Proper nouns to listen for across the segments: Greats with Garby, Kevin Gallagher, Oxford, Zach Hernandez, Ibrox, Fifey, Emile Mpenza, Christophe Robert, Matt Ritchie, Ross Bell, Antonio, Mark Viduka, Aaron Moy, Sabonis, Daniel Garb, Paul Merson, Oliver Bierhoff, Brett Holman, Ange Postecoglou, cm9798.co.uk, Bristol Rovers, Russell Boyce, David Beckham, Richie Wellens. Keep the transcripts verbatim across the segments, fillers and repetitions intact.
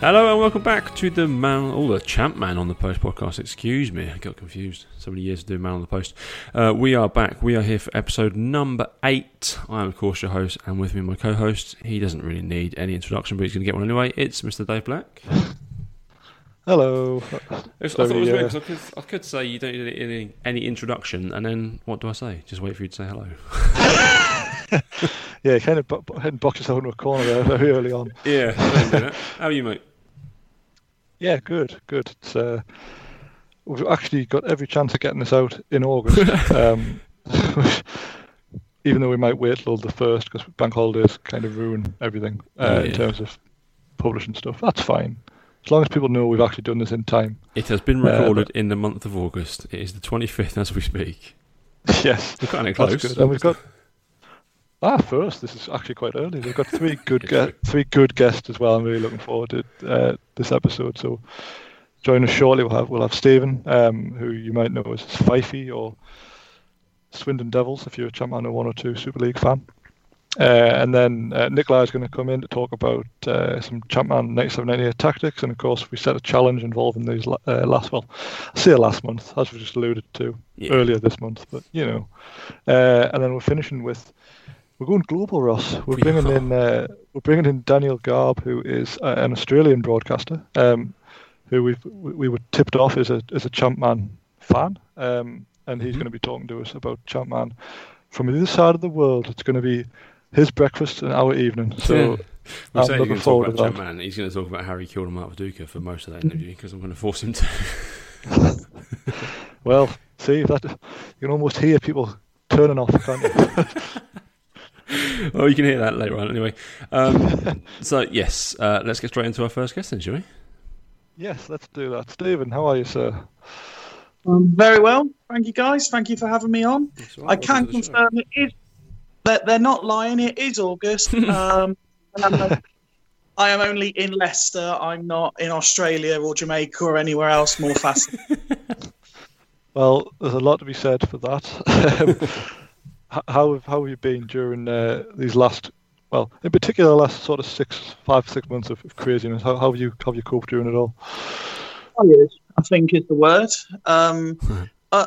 Hello and welcome back to the Man, all oh, the Champ Man on the Post podcast. Excuse me, I got confused. So many years to do Man on the Post. Uh, we are back. We are here for episode number eight. I am, of course, your host, and with me, my co-host. He doesn't really need any introduction, but he's going to get one anyway. It's Mister Dave Black. Hello. I thought it was weird because I could, I could say you don't need any, any introduction, and then what do I say? Just wait for you to say hello. Yeah, you kind of bo- bo- box yourself into a corner there very early on. Yeah, don't do that. How are you, mate? Yeah, good, good. It's, uh, we've actually got every chance of getting this out in August, um, even though we might wait till the first because bank holidays kind of ruin everything uh, yeah. in terms of publishing stuff. That's fine. As long as people know we've actually done this in time. It has been recorded uh, but... in the month of August. It is the twenty-fifth as we speak. Yes. We're kind of close. That's good. And we've got... Ah, first, this is actually quite early. We've got three good gu- three good guests as well. I'm really looking forward to uh, this episode. So, join us shortly. We'll have we'll have Stephen, um, who you might know as Fifey or Swindon Devils, if you're a Champ Man one oh two Super League fan. Uh, and then uh, Nikolai is going to come in to talk about uh, some Champ Man ninety-seven ninety-eight tactics. And of course, we set a challenge involving these la- uh, last well, I say last month, as we just alluded to yeah. earlier this month. But you know, uh, and then we're finishing with. We're going global, Ross. We're bringing in uh, we're bringing in Daniel Garb, who is uh, an Australian broadcaster, um, who we've, we we were tipped off as a as a Champ Man fan, um, and he's mm-hmm. going to be talking to us about Champ Man from the other side of the world. It's going to be his breakfast and our evening. So yeah. we're I'm looking forward to that. Champ Man. He's going to talk about Harry Kew and Mark Viduka for most of that interview because I'm going to force him to. Well, see that you can almost hear people turning off, can't you? Oh, you can hear that later on anyway. Um, so, yes, uh, let's get straight into our first guest then, shall we? Yes, let's do that. Stephen, how are you, sir? Um, very well. Thank you, guys. Thank you for having me on. Right, I can confirm show. It is that they're not lying. It is August. um, I am only in Leicester. I'm not in Australia or Jamaica or anywhere else more fascinating. Well, there's a lot to be said for that. How have how have you been during uh, these last, well, in particular, last sort of six, five, six months of, of craziness? How, how have you how have you coped during it all? Tired, I think, is the word. Um, uh,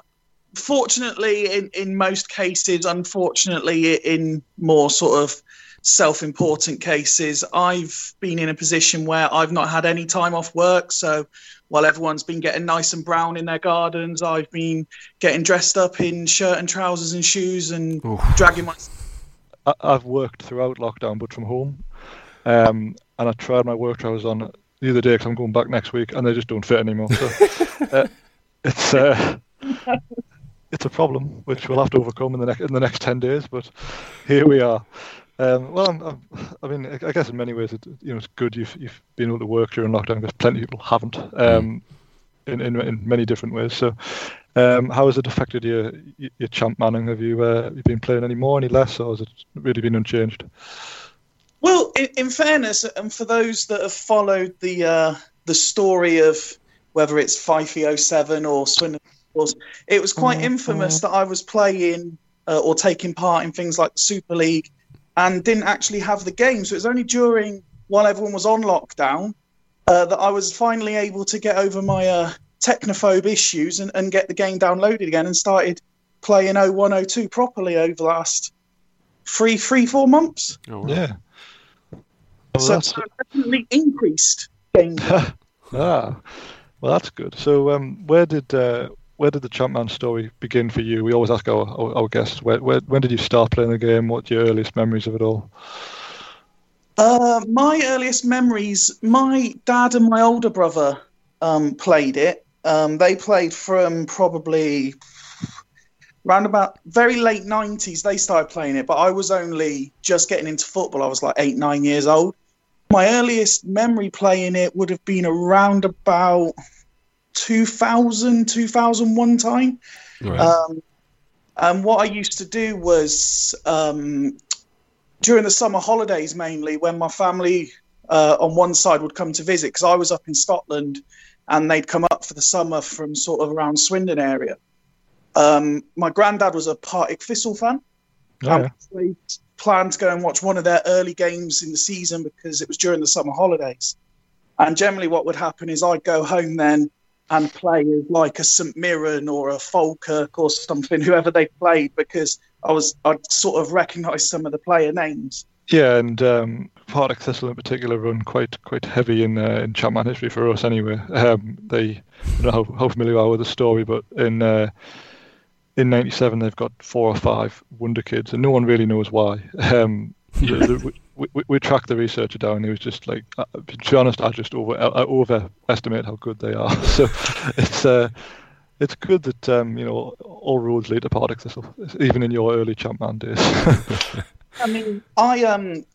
fortunately, in, in most cases, unfortunately, in more sort of self-important cases, I've been in a position where I've not had any time off work. So while everyone's been getting nice and brown in their gardens, I've been getting dressed up in shirt and trousers and shoes and Oof. dragging my... I- I've worked throughout lockdown, but from home. Um, and I tried my work trousers on the other day because I'm going back next week and they just don't fit anymore. So uh, it's uh, it's a problem, which we'll have to overcome in the, ne- in the next ten days. But here we are. Um, well, I'm, I'm, I mean, I guess in many ways, it, you know, it's good you've you've been able to work during lockdown because plenty of people haven't, um, in, in in many different ways. So, um, how has it affected your your Champ Manning? Have you uh, have you been playing any more, any less, or has it really been unchanged? Well, in, in fairness, and for those that have followed the uh, the story of whether it's Fifey oh seven or Swindon, it was quite oh, infamous oh. that I was playing uh, or taking part in things like the Super League. And didn't actually have the game. So it was only during, while everyone was on lockdown, uh, that I was finally able to get over my uh, technophobe issues and, and get the game downloaded again and started playing oh one oh two properly over the last three, three, four months. Oh, wow. Yeah. Well, so it's so definitely increased game. ah, well, that's good. So um, where did... Uh, where did the Champman story begin for you? We always ask our, our, our guests, where, where, when did you start playing the game? What's your earliest memories of it all? Uh, my earliest memories, my dad and my older brother um, played it. Um, they played from probably round about very late nineties. They started playing it, but I was only just getting into football. I was like eight, nine years old. My earliest memory playing it would have been around about two thousand, two thousand one time. Right. Um, and what I used to do was um, during the summer holidays, mainly when my family uh, on one side would come to visit, because I was up in Scotland and they'd come up for the summer from sort of around Swindon area. Um, my granddad was a Partick Thistle fan. Oh, and yeah. Planned to go and watch one of their early games in the season because it was during the summer holidays. And generally what would happen is I'd go home then and play as like a St Mirren or a Falkirk or something, whoever they played, because I was, I'd sort of recognise some of the player names. Yeah, and um, Partick Thistle in particular run quite quite heavy in uh, in Champman history for us anyway. Um, they, I don't know how, how familiar you are with the story, but in... Uh, In ninety-seven, they've got four or five wonder kids, and no one really knows why. Um, the, the, we, we, we tracked the researcher down, and he was just like, uh, to be honest, I just over I overestimate how good they are. So it's uh, it's good that um, you know, all roads lead to Partick Thistle, even in your early Champman days. I mean, I um,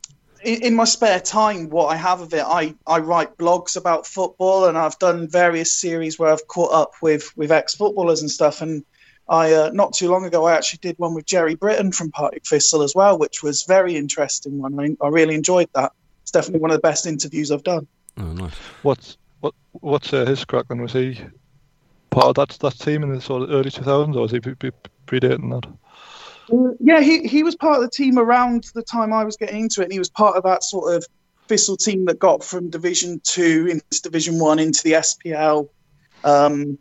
in, in my spare time, what I have of it, I, I write blogs about football, and I've done various series where I've caught up with with ex-footballers and stuff, and I uh, not too long ago, I actually did one with Jerry Britton from Partick Thistle as well, which was very interesting one. I, I really enjoyed that. It's definitely one of the best interviews I've done. Oh, nice. What's what what's uh, his crack then? Was he part of that that team in the sort of early two thousands, or was he pre- pre- predating that? Uh, yeah, he he was part of the team around the time I was getting into it, and he was part of that sort of Thistle team that got from Division Two into Division One into the S P L. Um,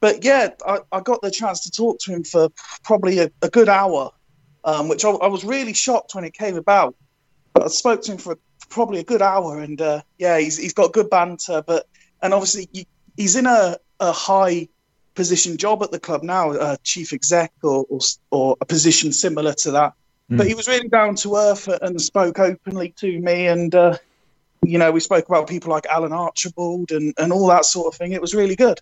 But yeah, I, I got the chance to talk to him for probably a, a good hour, um, which I, I was really shocked when it came about. But I spoke to him for probably a good hour, and uh, yeah, he's he's got good banter. But and obviously you, he's in a, a high position job at the club now, uh, chief exec or, or or a position similar to that. Mm. But he was really down to earth and spoke openly to me, and uh, you know, we spoke about people like Alan Archibald and, and all that sort of thing. It was really good.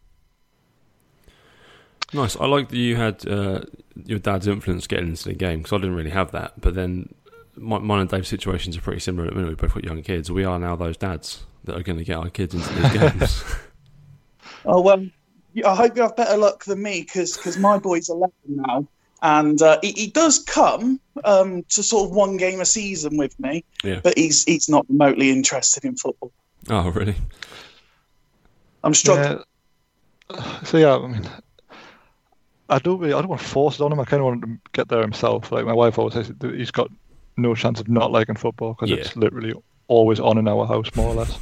Nice. I like that you had uh, your dad's influence getting into the game, because I didn't really have that. But then my, mine and Dave's situations are pretty similar at the minute. We both got young kids. We are now those dads that are going to get our kids into these games. Oh, well, I hope you have better luck than me, because because my boy's eleven now. And uh, he, he does come um, to sort of one game a season with me, yeah. But he's he's not remotely interested in football. Oh, really? I'm struggling. Yeah. So, yeah, I mean... I don't really, I don't want to force it on him. I kind of want him to get there himself. Like my wife always says, he's got no chance of not liking football because yeah. It's literally always on in our house, more or less.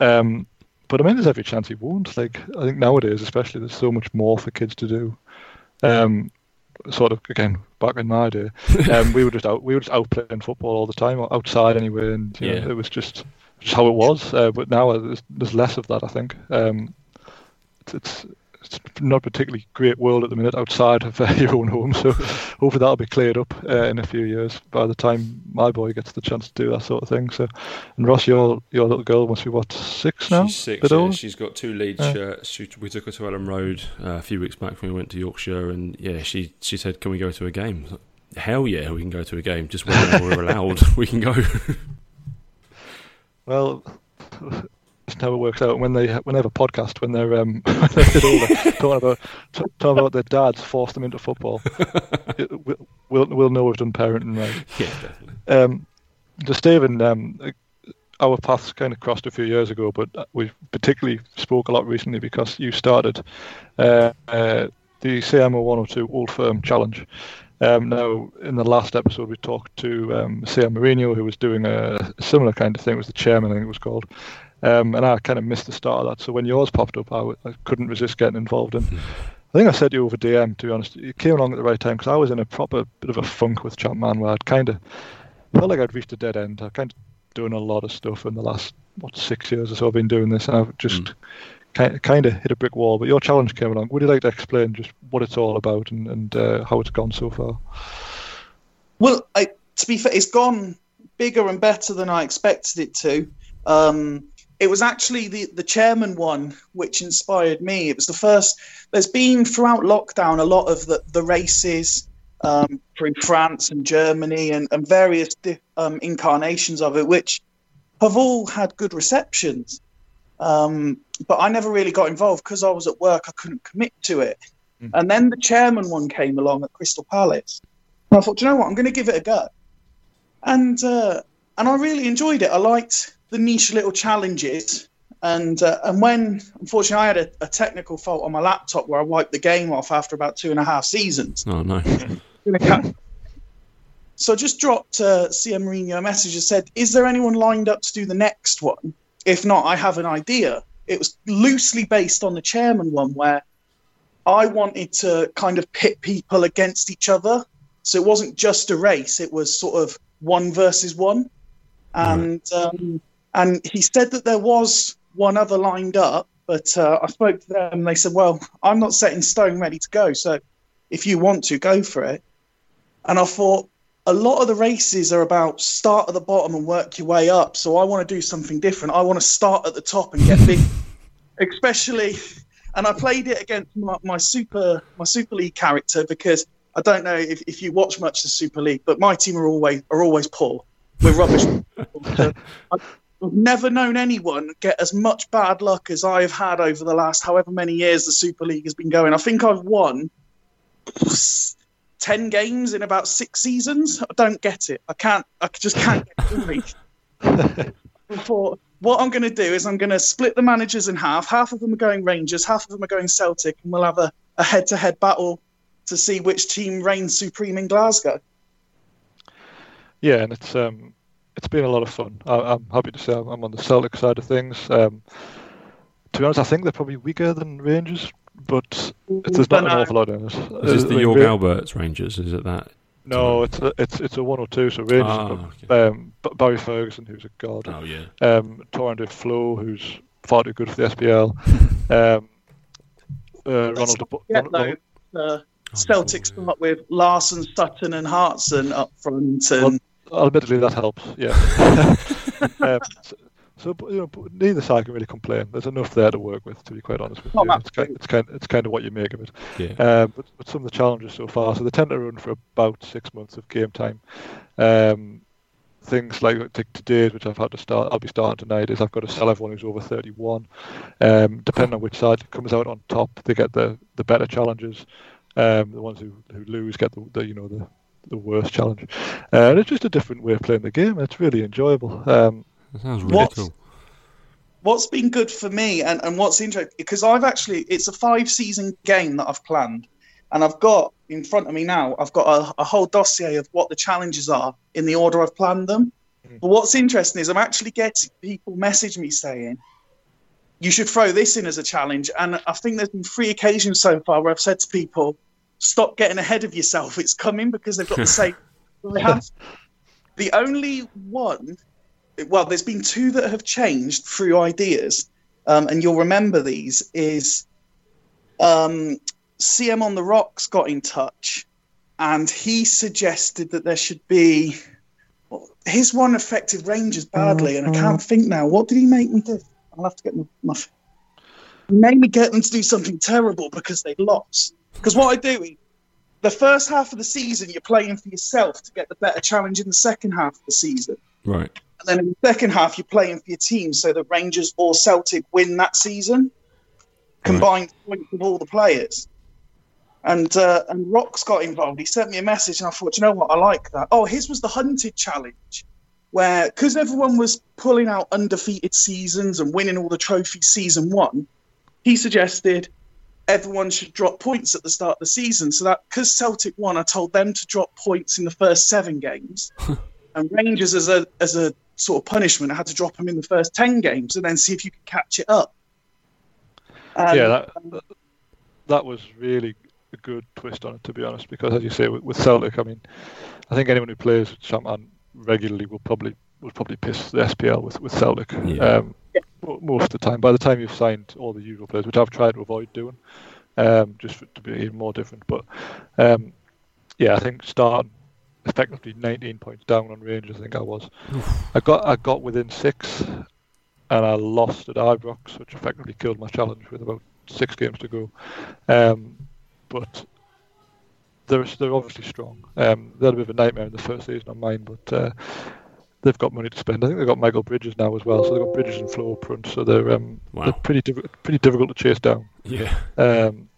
Um, but I mean, there's every chance he won't. Like I think nowadays, especially, there's so much more for kids to do. Um, sort of again, back in my day, um, we were just out, we were just out playing football all the time, outside anyway, and you yeah. know, it was just just how it was. Uh, but now there's, there's less of that, I think. Um, it's. it's It's not a particularly great world at the minute outside of uh, your own home, so hopefully that'll be cleared up uh, in a few years by the time my boy gets the chance to do that sort of thing. So, and Ross, your your little girl must be what, six now? She's six. Yeah. She's got two Leeds yeah. shirts. She, we took her to Ellen Road uh, a few weeks back when we went to Yorkshire, and yeah, she she said, "Can we go to a game?" Like, hell yeah, we can go to a game. Just whenever we're allowed, we can go. Well. How it works out when they when they have a podcast when they're um when they're older, talking about t- talking about their dads forced them into football. it, we'll we'll know we've done parenting right. Yeah, definitely. Um, the Stephen, um, our paths kind of crossed a few years ago, but we particularly spoke a lot recently because you started uh, uh, the C M O one oh two Old Firm Challenge. Um, now, in the last episode, we talked to um, C M Mourinho, who was doing a similar kind of thing. It was the chairman, I think it was called. Um, and I kind of missed the start of that. So when yours popped up, I, w- I couldn't resist getting involved. And I think I said to you over D M, to be honest, you came along at the right time because I was in a proper bit of a funk with Champman where I'd kind of felt like I'd reached a dead end. I've kind of done a lot of stuff in the last, what, six years or so I've been doing this. And I've just mm. kind of hit a brick wall, but your challenge came along. Would you like to explain just what it's all about and, and uh, how it's gone so far? Well, I, to be fair, it's gone bigger and better than I expected it to. Um, it was actually the, the chairman one which inspired me. It was the first. There's been throughout lockdown a lot of the, the races um, through France and Germany and, and various um, incarnations of it, which have all had good receptions. Um, but I never really got involved because I was at work. I couldn't commit to it. Mm. And then the chairman one came along at Crystal Palace. And I thought, do you know what? I'm going to give it a go. And uh, and I really enjoyed it. I liked the niche little challenges. And uh, and when, unfortunately, I had a, a technical fault on my laptop where I wiped the game off after about two and a half seasons. Oh, no. So I just dropped uh, C M Mourinho a message and said, is there anyone lined up to do the next one? If not, I have an idea. It was loosely based on the chairman one where I wanted to kind of pit people against each other. So it wasn't just a race. It was sort of one versus one. And um, and he said that there was one other lined up, but uh, I spoke to them and they said, well, I'm not set in stone ready to go. So if you want to, go for it. And I thought, a lot of the races are about start at the bottom and work your way up. So I want to do something different. I want to start at the top and get big, especially. And I played it against my, my super my Super League character because I don't know if, if you watch much the Super League, but my team are always are always poor. We're rubbish. I've never known anyone get as much bad luck as I've had over the last however many years the Super League has been going. I think I've won ten games in about six seasons. I don't get it. I can't, I just can't get it. I thought, what I'm going to do is I'm going to split the managers in half. Half of them are going Rangers, half of them are going Celtic, and we'll have a, a head-to-head battle to see which team reigns supreme in Glasgow. Yeah, and it's um, it's been a lot of fun. I, I'm happy to say I'm on the Celtic side of things. Um, to be honest, I think they're probably weaker than Rangers. But there's not an awful lot in it. Is this the York Alberts Rangers? Is it that? No, it's a, it's it's a one oh two. So Rangers, ah, okay. um, Barry Ferguson, who's a god. Oh yeah. Um, Torrendon Flo, who's far too good for the S P L. um, uh, Ronald. De Bo- yeah, Ronald no, uh, Celtic start yeah. with Larson, Sutton, and Hartson up front, and well, admittedly that helps. Yeah. um, so, So you know, neither side can really complain. There's enough there to work with, to be quite honest with you. It's kind, it's kind, it's kind of what you make of it. Yeah. Uh, but, but some of the challenges so far, so they tend to run for about six months of game time. Um, things like today's, which I've had to start, I'll be starting tonight, is I've got to sell everyone who's over thirty-one. Um, depending on which side comes out on top, they get the, the better challenges. Um, the ones who, who lose get the, the you know the the worst challenge. Uh, and it's just a different way of playing the game. It's really enjoyable. Um, That sounds really what's, cool. What's been good for me and, and what's interesting, because I've actually, it's a five-season game that I've planned, and I've got, in front of me now, I've got a, a whole dossier of what the challenges are in the order I've planned them. Mm. But what's interesting is I'm actually getting people message me saying, you should throw this in as a challenge. And I think there's been three occasions so far where I've said to people, stop getting ahead of yourself. It's coming because they've got the same. The only one... Well, there's been two that have changed through ideas, um, and you'll remember these, is um, C M on the Rocks got in touch, and he suggested that there should be... Well, his one affected Rangers badly, and I can't think now. What did he make me do? I'll have to get my... my he made me get them to do something terrible because they lost. Because what I do is, the first half of the season, you're playing for yourself to get the better challenge in the second half of the season. Right. And then in the second half, you're playing for your team so that Rangers or Celtic win that season, combined right. points with all the players. And uh, and Rox got involved. He sent me a message, and I thought, you know what, I like that. Oh, his was the Hunted Challenge, where because everyone was pulling out undefeated seasons and winning all the trophies season one, he suggested everyone should drop points at the start of the season. So that because Celtic won, I told them to drop points in the first seven games. And Rangers, as a as a sort of punishment, I had to drop them in the first ten games and then see if you could catch it up. Um, yeah, that, that was really a good twist on it, to be honest, because as you say, with, with Celtic, I mean, I think anyone who plays Champagne regularly will probably will probably piss the S P L with, with Celtic. Yeah. Um, yeah. most of the time. By the time you've signed all the usual players, which I've tried to avoid doing, um, just for, to be even more different. But um, yeah, I think starting effectively nineteen points down on Rangers, I think I was. Oof. I got I got within six, and I lost at Ibrox, which effectively killed my challenge with about six games to go. Um, but they're they're obviously strong. Um, they're a bit of a nightmare in the first season on mine, but. Uh, They've got money to spend. I think they've got Michael Bridges now as well, so they've got Bridges and Flo up front, so they're um, wow. they're pretty div- pretty difficult to chase down. Yeah. Um,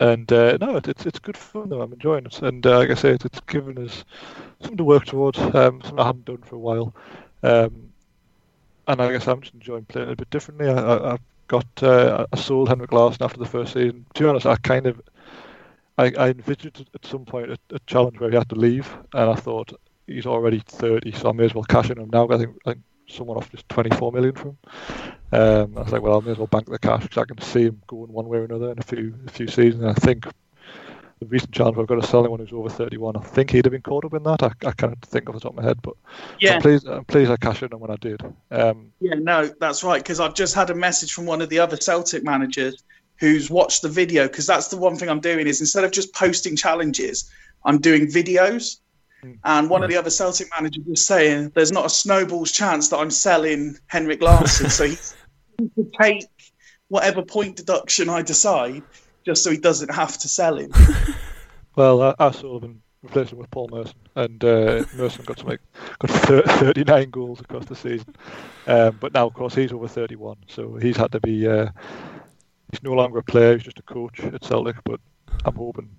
and uh, no, it, it's it's good fun though. I'm enjoying it, and uh, like I say, it, it's given us something to work towards. Um, something I haven't done for a while, um, and I guess I'm just enjoying playing it a bit differently. I, I, I've got uh, I sold Henrik Larsson after the first season. To be honest, I kind of I, I envisaged at some point a, a challenge where he had to leave, and I thought. He's already thirty, so I may as well cash in him now. I think, I think someone offered just twenty-four million from him. Um, I was like, well, I may as well bank the cash because I can see him going one way or another in a few a few seasons. And I think the recent challenge where I've got to sell anyone who's over thirty-one, I think he'd have been caught up in that. I, I can't think off the top of my head, but yeah. I'm, pleased, I'm pleased I cashed in him when I did. Um, yeah, no, that's right, because I've just had a message from one of the other Celtic managers who's watched the video, because that's the one thing I'm doing is instead of just posting challenges, I'm doing videos. And one of the other Celtic managers was saying there's not a snowball's chance that I'm selling Henrik Larsson. So he to take whatever point deduction I decide just so he doesn't have to sell him. Well, I, I sold him and replaced him with Paul Merson. And uh, Merson got to make got thirty-nine goals across the season. Um, but now, of course, he's over thirty-one. So he's had to be... Uh, he's no longer a player. He's just a coach at Celtic. But I'm hoping...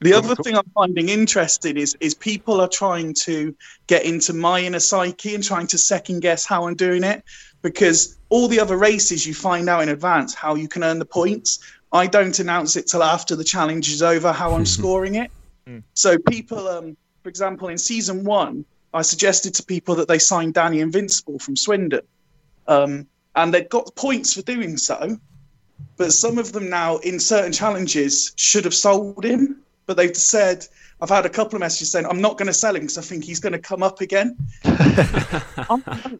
The other thing I'm finding interesting is is people are trying to get into my inner psyche and trying to second guess how I'm doing it, because all the other races you find out in advance how you can earn the points. I don't announce it till after the challenge is over how I'm scoring it. So people, um, for example, in season one, I suggested to people that they sign Danny Invincible from Swindon, um, and they've got points for doing so, but some of them now in certain challenges should have sold him. But they've said, I've had a couple of messages saying, I'm not going to sell him because I think he's going to come up again. I don't know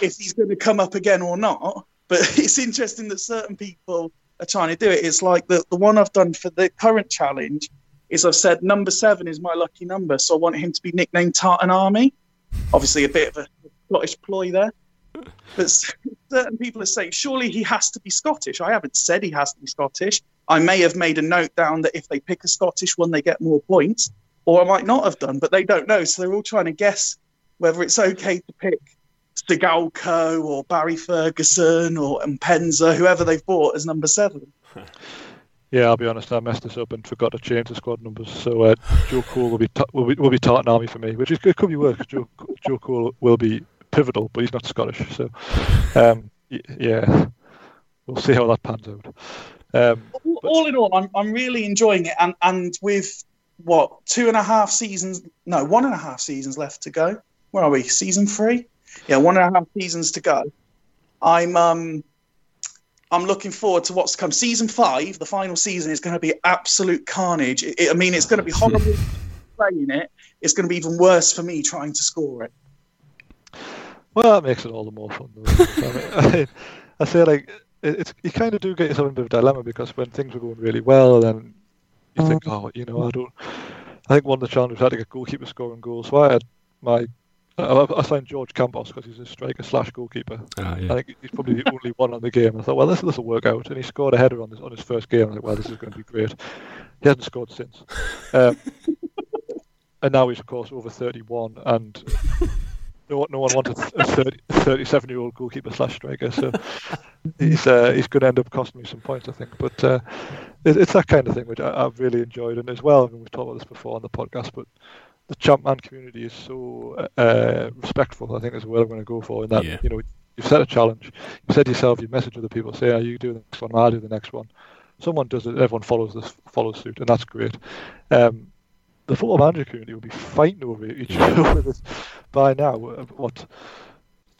if he's going to come up again or not. But it's interesting that certain people are trying to do it. It's like the, the one I've done for the current challenge is I've said number seven is my lucky number. So I want him to be nicknamed Tartan Army. Obviously a bit of a Scottish ploy there. But certain people are saying, surely he has to be Scottish. I haven't said he has to be Scottish. I may have made a note down that if they pick a Scottish one, they get more points, or I might not have done, but they don't know. So they're all trying to guess whether it's okay to pick Stigauco or Barry Ferguson or Mpenza, whoever they've bought as number seven. Yeah, I'll be honest, I messed this up and forgot to change the squad numbers. So uh, Joe Cole will be, ta- will be will be Tartan Army for me, which is, it could be worse. Joe, Joe Cole will be pivotal, but he's not Scottish. So um, yeah, we'll see how that pans out. Um, all, but... all in all, I'm I'm really enjoying it, and, and with what two and a half seasons, no, one and a half seasons left to go. Where are we? Season three? Yeah, one and a half seasons to go. I'm um I'm looking forward to what's to come. Season five, the final season, is going to be absolute carnage. It, it, I mean, it's going to be horrible playing it. It's going to be even worse for me trying to score it. Well, that makes it all the more fun. I, mean, I, I say like. It's, you kind of do get yourself into a dilemma because when things are going really well, then you think, oh, you know, I don't. I think one of the challenges had to get goalkeeper scoring goals. So I had my, I, I signed George Campos because he's a striker slash goalkeeper. Oh, yeah. I think he's probably the only one on the game. I thought, well, this this will work out, and he scored a header on this on his first game. I was like, well, this is going to be great. He hasn't scored since, um, and now he's of course over thirty-one and. No one, no one wanted a thirty-seven-year-old goalkeeper slash striker, so he's uh, he's going to end up costing me some points, I think. But uh, it, it's that kind of thing which I, I've really enjoyed, and as well, I mean, we've talked about this before on the podcast, but the Champman community is so uh, respectful. I think is where I'm going to go for in that. Yeah. You know, you've set a challenge, you said yourself, you message other people, say, "Are oh, you do the next one? I'll do the next one." Someone does it, everyone follows this follows suit, and that's great. Um, The football manager community will be fighting over each other by now. What,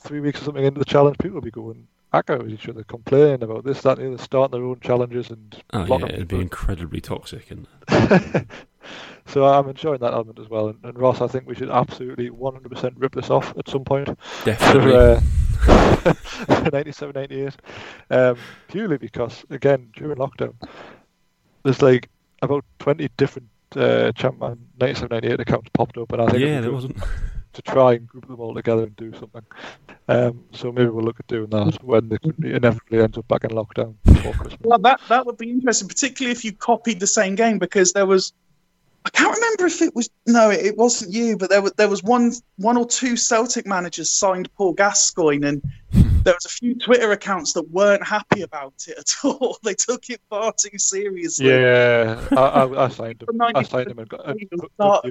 three weeks or something into the challenge, people will be going, back at each other, complain about this, that, and the other, starting their own challenges and oh, yeah, it'd people. be incredibly toxic, and so I'm enjoying that element as well. And, and Ross, I think we should absolutely one hundred percent rip this off at some point. Definitely. For, uh, ninety-seven, ninety-eight um, purely because, again, during lockdown, there's like about twenty different uh, Champman ninety-seven, ninety-eight accounts popped up, and I think yeah, there wasn't. to try and group them all together and do something. Um, so maybe we'll look at doing that when the country inevitably ends up back in lockdown before Christmas. Well, that, that would be interesting, particularly if you copied the same game, because there was... I can't remember if it was... No, it, it wasn't you, but there was, there was one one or two Celtic managers signed Paul Gascoigne, and there was a few Twitter accounts that weren't happy about it at all. They took it far too seriously. Yeah, I, I, I signed him. I signed him and got... And got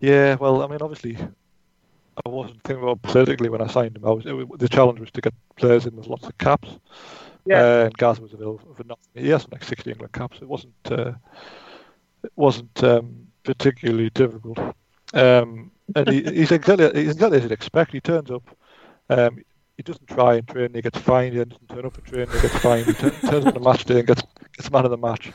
Yeah, well, I mean, obviously, I wasn't thinking about politically when I signed him. I was, it, the challenge was to get players in with lots of caps. Yeah. Uh, and Gaz was available for nothing. He has like sixty England caps. It wasn't, uh, it wasn't um, particularly difficult. Um, and he, he's exactly, he's exactly as you'd expect. He turns up. Um, he doesn't try and train. He gets fined. He doesn't turn up and train. He gets fined. He t- turns up on a match day and gets gets man of the match.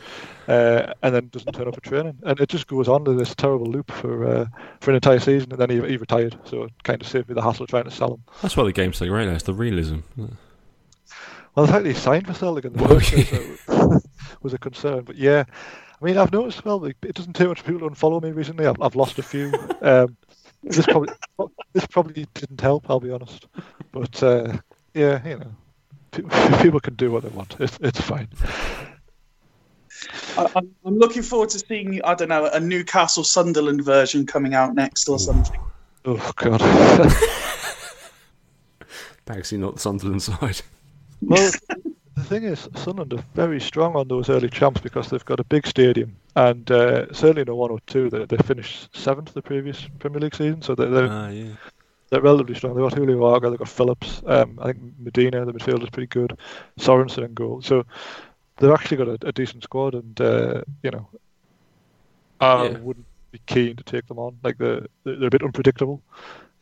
Uh, and then doesn't turn up for training, and it just goes on to this terrible loop for uh, for an entire season, and then he, he retired, so it kind of saved me the hassle of trying to sell him. That's why the game's so great now, it's the realism. Well, the fact that he signed for Celtic in the first place so was a concern, but yeah, I mean, I've noticed, well, it doesn't take much people to unfollow me recently. I've, I've lost a few. Um, this probably this probably didn't help, I'll be honest, but uh, yeah, you know, people, people can do what they want. It's it's fine. I'm looking forward to seeing, I don't know, a Newcastle Sunderland version coming out next or something. Oh, God. Actually, not the Sunderland side. Well, the thing is, Sunderland are very strong on those early champs because they've got a big stadium. And uh, certainly in a one oh two, they, they finished seventh the previous Premier League season. So they're, they're, ah, yeah. they're relatively strong. They've got Julio Arga, they've got Phillips. Um, I think Medina, the midfielder, is pretty good. Sorensen in goal. So... They've actually got a, a decent squad, and uh, you know, I yeah. wouldn't be keen to take them on. Like they're they're a bit unpredictable.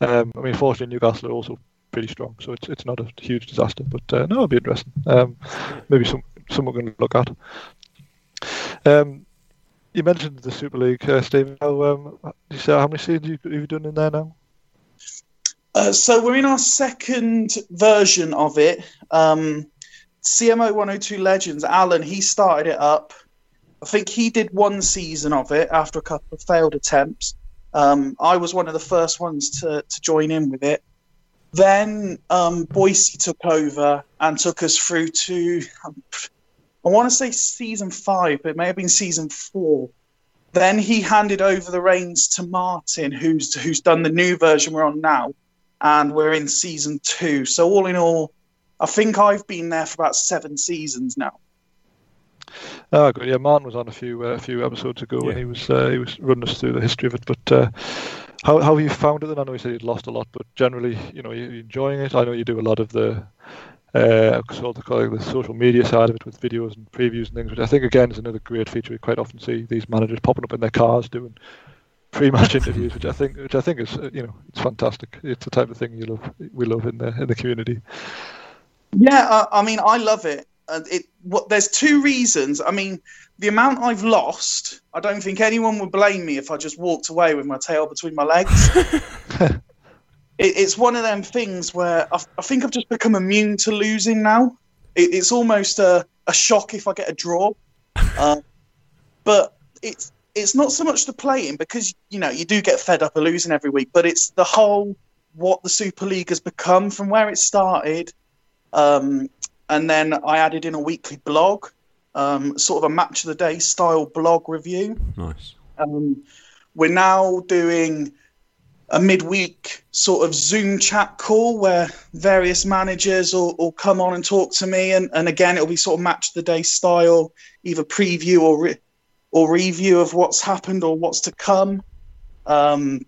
Um, I mean, fortunately, Newcastle are also pretty strong, so it's it's not a huge disaster. But uh, no, it'll be interesting. Um, maybe some someone can look at. Um, you mentioned the Super League, uh, Stephen. How um, you say how many seasons have you done in there now? Uh, so we're in our second version of it. Um, C M O one oh two Legends, Alan, he started it up. I think he did one season of it after a couple of failed attempts. Um, I was one of the first ones to, to join in with it. Then um, Boise took over and took us through to, um, I want to say season five, but it may have been season four. Then he handed over the reins to Martin, who's who's done the new version we're on now, and we're in season two. So all in all, I think I've been there for about seven seasons now. Oh, good. Yeah, Martin was on a few a uh, few episodes ago, yeah. and he was uh, he was running us through the history of it. But uh, how how have you found it then? I know you said you'd lost a lot, but generally, you know, you're enjoying it. I know you do a lot of the uh, sort of the social media side of it with videos and previews and things, which I think again is another great feature. We quite often see these managers popping up in their cars doing pre-match interviews, which I think which I think is you know it's fantastic. It's the type of thing you love we love in the in the community. Yeah, uh, I mean, I love it. Uh, it what, there's two reasons. I mean, the amount I've lost, I don't think anyone would blame me if I just walked away with my tail between my legs. it, it's one of them things where I've, I think I've just become immune to losing now. It, it's almost a, a shock if I get a draw. Uh, but it's it's not so much the playing because, you know, you do get fed up of losing every week, but it's the whole what the Super League has become from where it started. Um, and then I added in a weekly blog, um, sort of a match of the day style blog review. Nice. Um, we're now doing a midweek sort of Zoom chat call where various managers will, will come on and talk to me. And, and again, it'll be sort of match of the day style, either preview or re- or review of what's happened or what's to come. Um,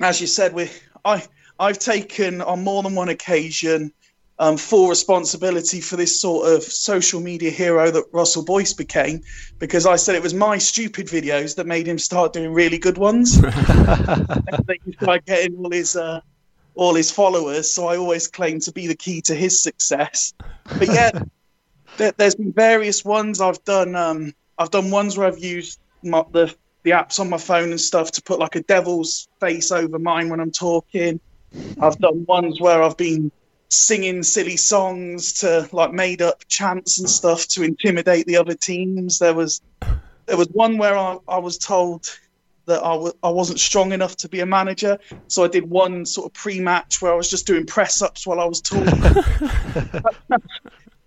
as you said, we I I've taken on more than one occasion. Um, full responsibility for this sort of social media hero that Russell Boyce became, because I said it was my stupid videos that made him start doing really good ones. He started getting all his uh, all his followers, so I always claim to be the key to his success. But yeah, there, there's been various ones I've done. Um, I've done ones where I've used my, the the apps on my phone and stuff to put like a devil's face over mine when I'm talking. I've done ones where I've been singing silly songs to like made up chants and stuff to intimidate the other teams. There was there was one where I, I was told that I, w- I wasn't strong enough to be a manager. So I did one sort of pre-match where I was just doing press-ups while I was talking.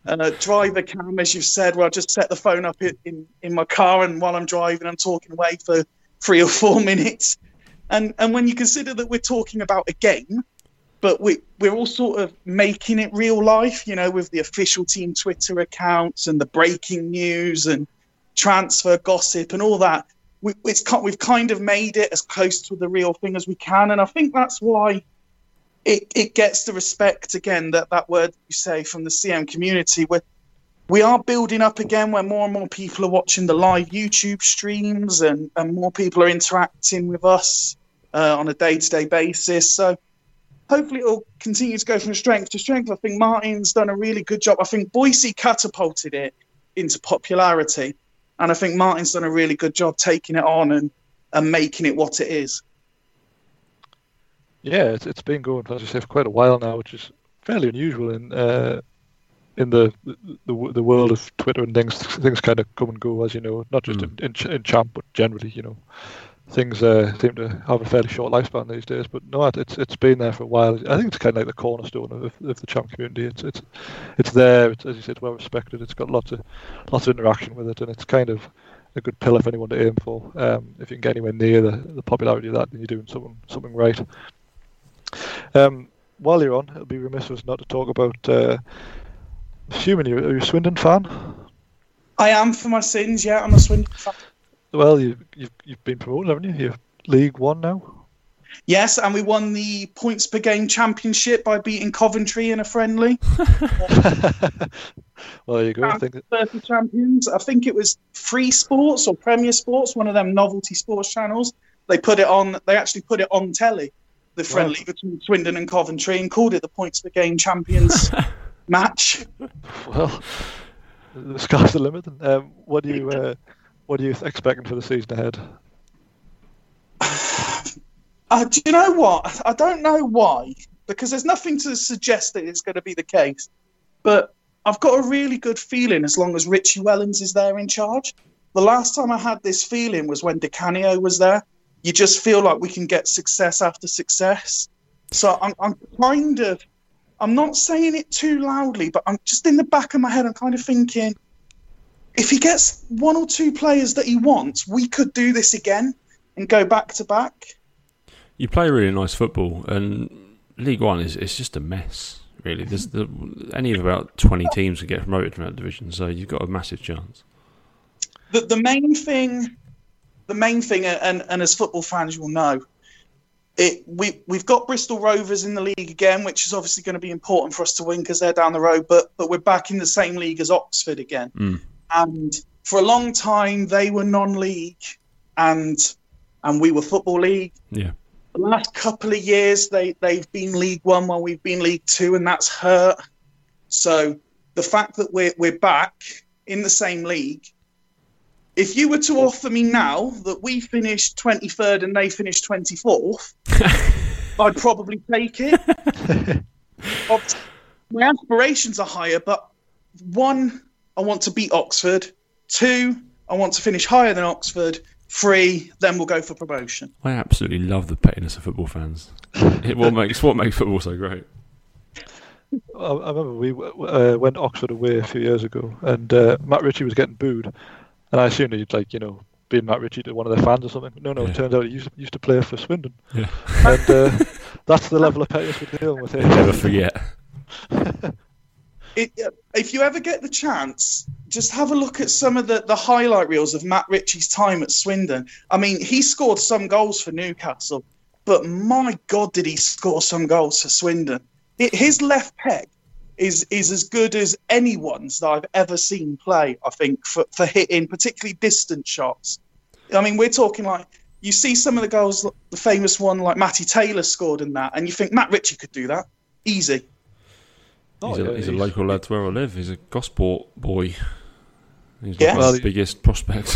And a driver cam, as you've said, where I just set the phone up in, in, in my car, and while I'm driving, I'm talking away for three or four minutes. And and when you consider that we're talking about a game, but we, we're all sort of making it real life, you know, with the official team Twitter accounts and the breaking news and transfer gossip and all that, we, it's, we've kind of made it as close to the real thing as we can. And I think that's why it, it gets the respect, again, that, that word you say from the C M community, where we are building up again, where more and more people are watching the live YouTube streams and, and more people are interacting with us uh, on a day-to-day basis. So hopefully it'll continue to go from strength to strength. I think Martin's done a really good job. I think Boise catapulted it into popularity, and I think Martin's done a really good job taking it on and, and making it what it is. Yeah, it's, it's been going, as you say, for quite a while now, which is fairly unusual in uh, in the, the the world of Twitter and things. Things kind of come and go, as you know, not just mm. in, in, in Champ, but generally, you know, things uh, seem to have a fairly short lifespan these days. But no, it's it's been there for a while. I think it's kind of like the cornerstone of, of the Champ community. It's it's it's there. It's, as you said, it's well respected. It's got lots of lots of interaction with it, and it's kind of a good pillar for anyone to aim for. Um, if you can get anywhere near the, the popularity of that, then you're doing something something right. Um, while you're on, it'll be remiss of us not to talk about. Uh, assuming you are you a Swindon fan? I am, for my sins. Yeah, I'm a Swindon fan. Well, you, you've you've been promoted, haven't you? You're League One now. Yes, and we won the points per game championship by beating Coventry in a friendly. Well, there you go. I think thirty champions. I think it was Free Sports or Premier Sports, one of them novelty sports channels. They put it on. They actually put it on telly. The friendly wow. between Swindon and Coventry, and called it the points per game champions match. Well, the sky's the limit. Um, what do you uh, what are you expecting for the season ahead? Uh, do you know what? I don't know why, because there's nothing to suggest that it's going to be the case. But I've got a really good feeling as long as Richie Wellens is there in charge. The last time I had this feeling was when Di Canio was there. You just feel like we can get success after success. So I'm, I'm kind of, I'm not saying it too loudly, but I'm just in the back of my head, I'm kind of thinking, if he gets one or two players that he wants, we could do this again and go back to back. You play really nice football, and League One is it's just a mess, really. There's the, any of about twenty teams could get promoted from that division, so you've got a massive chance. The, the main thing... The main thing, and, and as football fans you'll know, it, we, we've got Bristol Rovers in the league again, which is obviously going to be important for us to win because they're down the road, but but we're back in the same league as Oxford again. Mm. And for a long time, they were non-league and and we were football league. Yeah. The last couple of years, they, they've been League One while we've been League Two, and that's hurt. So the fact that we're we're back in the same league, if you were to offer me now that we finished twenty-third and they finished twenty-fourth, I'd probably take it. My aspirations are higher, but one, I want to beat Oxford. Two, I want to finish higher than Oxford. Three, then we'll go for promotion. I absolutely love the pettiness of football fans. It what makes what makes football so great. I, I remember we uh, went Oxford away a few years ago, and uh, Matt Ritchie was getting booed. And I assumed he'd, like, you know, been Matt Ritchie to one of their fans or something. No, no, yeah. It turns out he used, used to play for Swindon. Yeah. And uh, that's the level of pettiness we're dealing with here. Never forget. It, if you ever get the chance, just have a look at some of the, the highlight reels of Matt Ritchie's time at Swindon. I mean, he scored some goals for Newcastle, but my God, did he score some goals for Swindon. It, his left peg is is as good as anyone's that I've ever seen play, I think, for, for hitting, particularly distant shots. I mean, we're talking like you see some of the goals, the famous one like Matty Taylor scored in that, and you think Matt Ritchie could do that. Easy. He's a, he's a local lad to where I live. He's a Gosport boy. He's yes. one of the biggest prospects.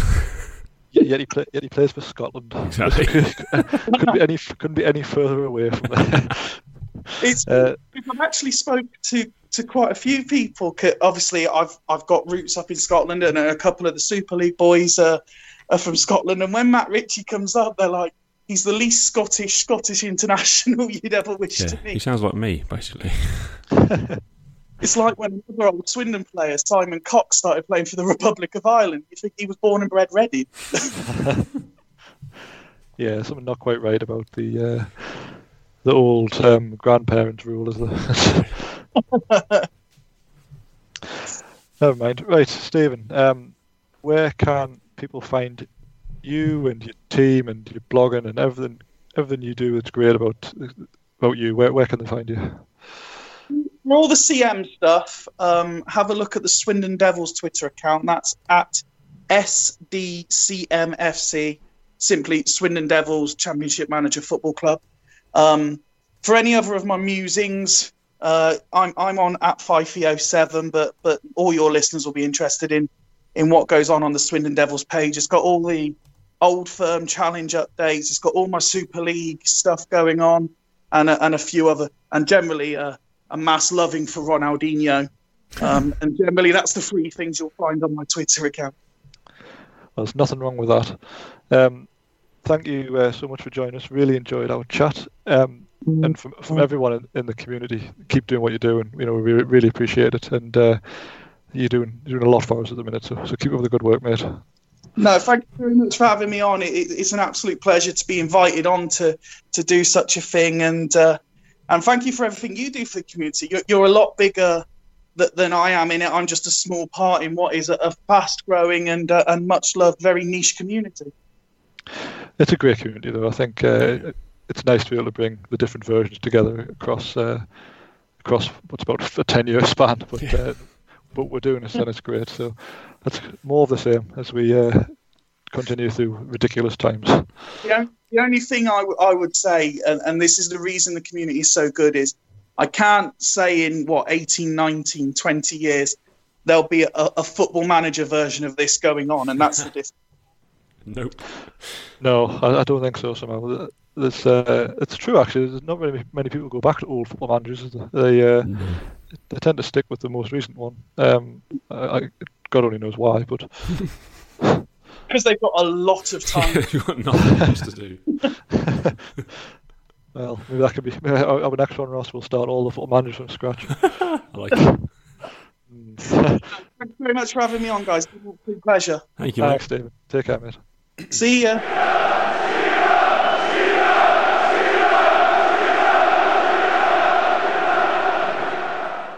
Yet he, play, yet he plays for Scotland. Exactly. couldn't, be any, couldn't be any further away from there. It's, uh, I've actually spoken to, to quite a few people. Obviously, I've I've got roots up in Scotland, and a couple of the Super League boys are, are from Scotland. And when Matt Ritchie comes up, they're like, he's the least Scottish Scottish international you'd ever wish yeah, to meet. He sounds like me, basically. It's like when another old Swindon player, Simon Cox, started playing for the Republic of Ireland. You think he was born and bred ready? Yeah, something not quite right about the uh, the old um, grandparent rule, is there? Never mind. Right, Stephen, um, where can people find you and your team and your blogging and everything? Everything you do that's great about about you. Where where can they find you? For all the C M stuff, um, have a look at the Swindon Devils Twitter account. That's at S D C M F C, simply Swindon Devils Championship Manager Football Club. Um, for any other of my musings, uh, I'm I'm on at Fifey oh seven, but but all your listeners will be interested in in what goes on on the Swindon Devils page. It's got all the Old Firm Challenge updates. It's got all my Super League stuff going on, and a, and a few other, and generally. Uh, A mass loving for Ronaldinho, um, and generally that's the three things you'll find on my Twitter account. Well, there's nothing wrong with that. Um, thank you uh, so much for joining us. Really enjoyed our chat, um, and from, from everyone in, in the community, keep doing what you're doing. You know, we really appreciate it, and uh, you're doing you're doing a lot for us at the minute. So, so keep up the good work, mate. No, thank you very much for having me on. It, it, it's an absolute pleasure to be invited on to to do such a thing, and. Uh, And thank you for everything you do for the community. You're, you're a lot bigger th- than I am in it. I'm just a small part in what is a, a fast-growing and uh, and much-loved, very niche community. It's a great community, though. I think uh, it's nice to be able to bring the different versions together across uh, across what's about a ten-year span. But yeah. uh, but we're doing this, and it's great. So that's more of the same as we uh, continue through ridiculous times. Yeah. The only thing I, w- I would say, and, and this is the reason the community is so good, is I can't say in, what, eighteen, nineteen, twenty years, there'll be a, a football manager version of this going on, and that's the difference. Nope. No, I, I don't think so, somehow. It's, uh, it's true, actually. There's not really many people go back to old football managers. Is there? They uh, mm-hmm. they tend to stick with the most recent one. Um, I, I, God only knows why, but... Because they've got a lot of time. You've got nothing else to do. Well, maybe that could be. Maybe our next one, Ross, will start all the football managers from scratch. I like it. Thank you very much for having me on, guys. It's been a pleasure. Thank you, mate. Thanks, David. Take care, mate. See ya.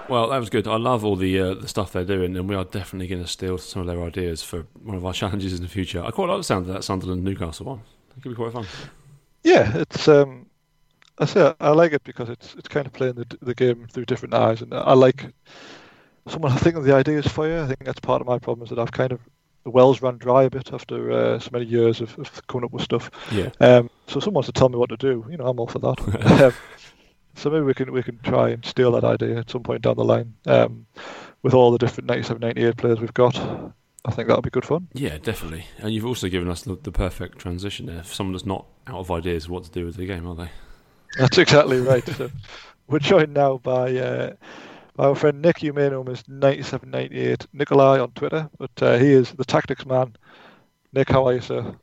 Well, that was good. I love all the uh, the stuff they're doing, and we are definitely going to steal some of their ideas for one of our challenges in the future. I quite like the sound of that Sunderland Newcastle one. That could be quite fun. Yeah, it's. Um, I say I like it because it's it's kind of playing the the game through different eyes, and I like someone. I think of the ideas for you. I think that's part of my problem is that I've kind of the wells ran dry a bit after uh, so many years of, of coming up with stuff. Yeah. Um, so someone wants to tell me what to do. You know, I'm all for that. um, So maybe we can we can try and steal that idea at some point down the line. Um, with all the different ninety-seven, ninety-eight players we've got, I think that'll be good fun. Yeah, definitely. And you've also given us the, the perfect transition there. If someone that's not out of ideas of what to do with the game, are they? That's exactly right. So we're joined now by, uh, by our friend Nick. You may know him as ninety-seven ninety-eight Nikolai on Twitter, but uh, he is the tactics man. Nick, how are you, sir?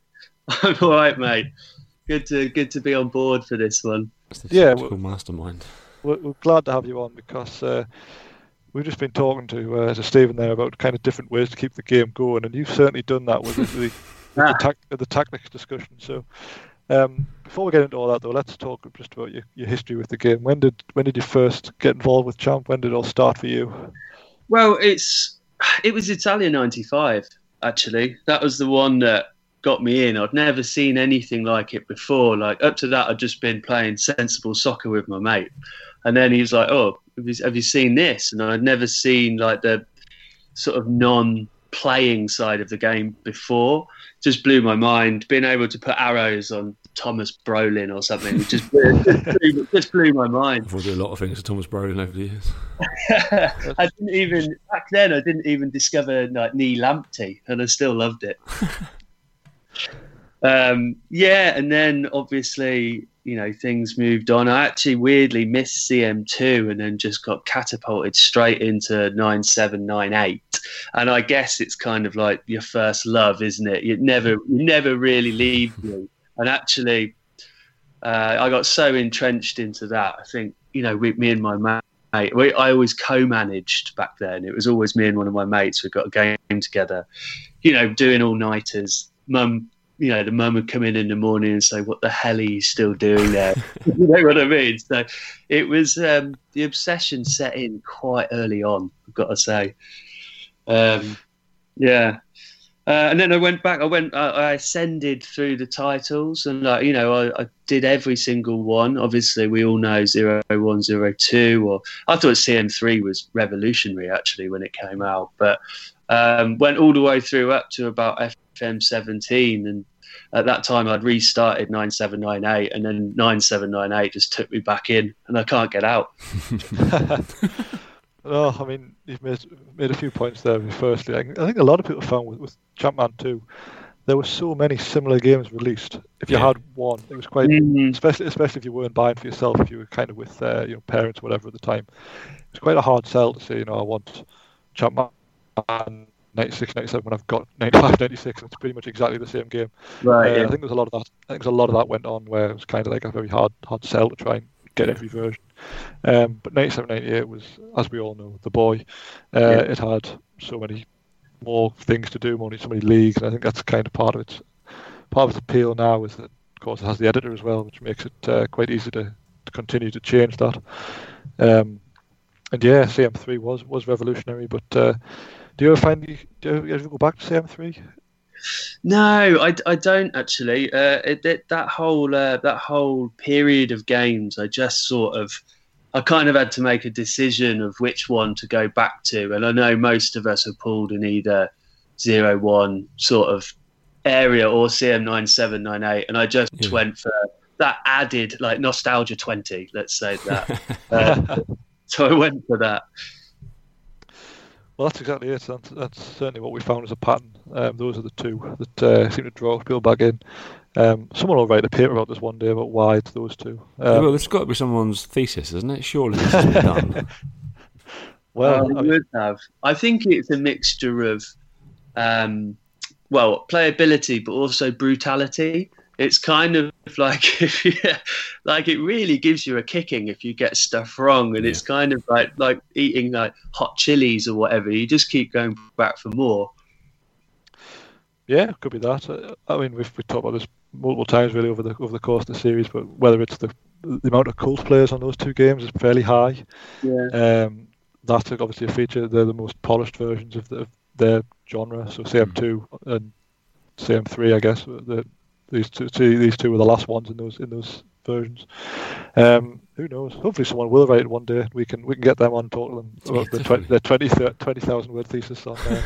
I'm all right, mate. Good to good to be on board for this one. Yeah, we're, mastermind. We're, we're glad to have you on because uh, we've just been talking to uh, to Stephen there about kind of different ways to keep the game going, and you've certainly done that with the with ah. the, ta- the tactics discussion. So um, before we get into all that, though, let's talk just about your, your history with the game. When did when did you first get involved with Champ? When did it all start for you? Well, it's it was Italia ninety-five actually. That was the one that got me in. I'd never seen anything like it before. Like up to that, I'd just been playing sensible soccer with my mate, and then he was like, "Oh, have you, have you seen this?" And I'd never seen like the sort of non playing side of the game before just blew my mind. Being able to put arrows on Thomas Brolin or something just, blew, just, blew, just blew my mind. I've done a lot of things to Thomas Brolin over the years. I didn't even back then. I didn't even discover like Neil Lamptey, and I still loved it. um, yeah, and then obviously, you know, things moved on. I actually weirdly missed C M two and then just got catapulted straight into nine seven, nine eight. And I guess it's kind of like your first love, isn't it? You never, you never really leave you. And actually, uh, I got so entrenched into that. I think, you know, we, me and my mate, we, I always co-managed back then. It was always me and one of my mates. We got a game together, you know, doing all-nighters. Mum, you know, the mum would come in in the morning and say, "What the hell are you still doing there?" You know what I mean? So it was um, the obsession set in quite early on, I've got to say. Um, yeah. Uh, and then I went back, I went, I, I ascended through the titles and, like, you know, I, I did every single one. Obviously, we all know zero one, zero two, or I thought C M three was revolutionary actually when it came out, but um, went all the way through up to about F M seventeen. And at that time, I'd restarted nine seven, nine eight, and then nine seven, nine eight just took me back in, and I can't get out. No, I mean, you've made, made a few points there. Firstly, I think a lot of people found with, with Champman two, there were so many similar games released. If you yeah. had one, it was quite, mm-hmm. especially especially if you weren't buying for yourself, if you were kind of with uh, you know, parents or whatever at the time, it was quite a hard sell to say, you know, I want Champman ninety-six, ninety-seven when I've got ninety-five, ninety-six, and it's pretty much exactly the same game. Right. Uh, yeah. I think there was a lot of that. I think there was a lot of that went on where it was kind of like a very hard hard sell to try and get every version. Um, but ninety-seven, ninety-eight was, as we all know, the boy. Uh, yeah. It had so many more things to do, more so many leagues, and I think that's kind of part of its part of its appeal now is that, of course, it has the editor as well, which makes it uh, quite easy to, to continue to change that. Um, and yeah, C M three was was revolutionary. But uh, do you ever find you, do you ever go back to C M three? No, I, I don't actually. Uh, it, it, that whole uh, that whole period of games, I just sort of, I kind of had to make a decision of which one to go back to. And I know most of us have pulled in either zero one sort of area or C M nine seven, nine eight. And I just yeah. went for that added, like, nostalgia twenty, let's say that. uh, so I went for that. Well, that's exactly it. That's, that's certainly what we found as a pattern. Um, those are the two that uh, seem to draw people back in. Um, someone will write a paper about this one day about why it's those two. Um, well, it's got to be someone's thesis, isn't it? Surely this has been done. Well, well I, would have. I think it's a mixture of, um, well, playability, but also brutality. It's kind of like, if you, like, it really gives you a kicking if you get stuff wrong, and yeah. it's kind of like like eating like hot chilies or whatever. You just keep going back for more. Yeah, could be that. I mean, we've we talked about this multiple times really over the over the course of the series, but whether it's the the amount of cult players on those two games is fairly high. Yeah. Um, that's obviously a feature. They're the most polished versions of, the, of their genre. So C M two and C M three, I guess. The, These two, two, these two were the last ones in those in those versions. Um, who knows? Hopefully, someone will write it one day. We can we can get them on, talk to them about their twenty thousand word thesis on uh,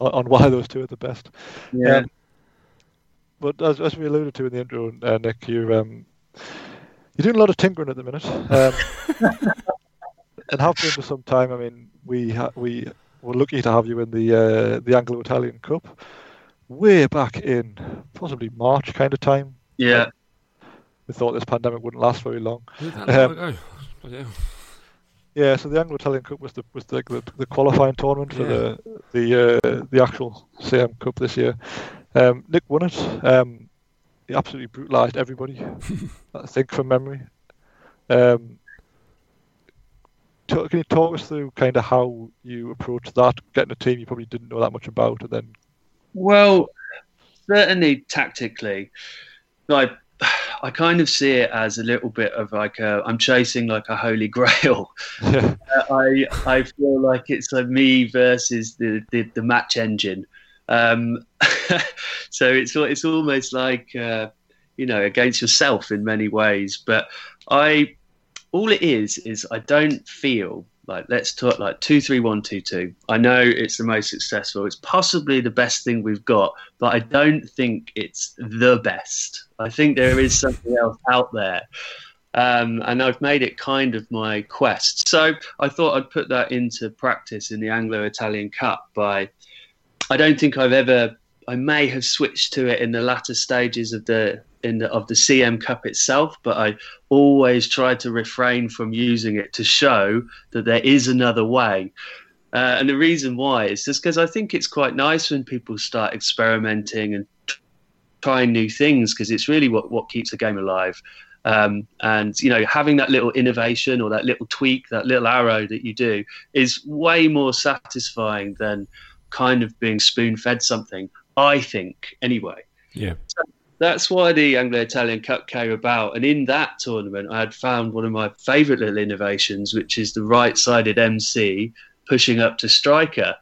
on why those two are the best. Yeah. Um, but as as we alluded to in the intro, uh, Nick, you um, you're doing a lot of tinkering at the minute, um, and have been for some time. I mean, we ha- we were lucky to have you in the uh, the Anglo-Italian Cup. Way back in possibly March kind of time. Yeah. We thought this pandemic wouldn't last very long. Um, yeah, so the Anglo-Italian Cup was the was the, the, the qualifying tournament for yeah. the the uh, the actual C M Cup this year. Um, Nick won it. Um, he absolutely brutalised everybody, I think, from memory. Um, t- can you talk us through kind of how you approached that, getting a team you probably didn't know that much about, and then... Well, certainly tactically, like, I kind of see it as a little bit of like a, I'm chasing like a holy grail. Yeah. Uh, I I feel like it's like me versus the, the, the match engine. Um, so it's it's almost like, uh, you know, against yourself in many ways. But I all it is is I don't feel Like, let's talk like two three one two two. I know it's the most successful. It's possibly the best thing we've got, but I don't think it's the best. I think there is something else out there. Um, and I've made it kind of my quest. So I thought I'd put that into practice in the Anglo-Italian Cup by, I don't think I've ever, I may have switched to it in the latter stages of the, in the, of the C M Cup itself, but I always tried to refrain from using it to show that there is another way. Uh, and the reason why is just because I think it's quite nice when people start experimenting and trying new things, because it's really what, what keeps the game alive. Um, and, you know, having that little innovation or that little tweak, that little arrow that you do is way more satisfying than kind of being spoon-fed something, I think, anyway. Yeah. So that's why the Anglo-Italian Cup came about. And in that tournament, I had found one of my favourite little innovations, which is the right-sided M C pushing up to striker.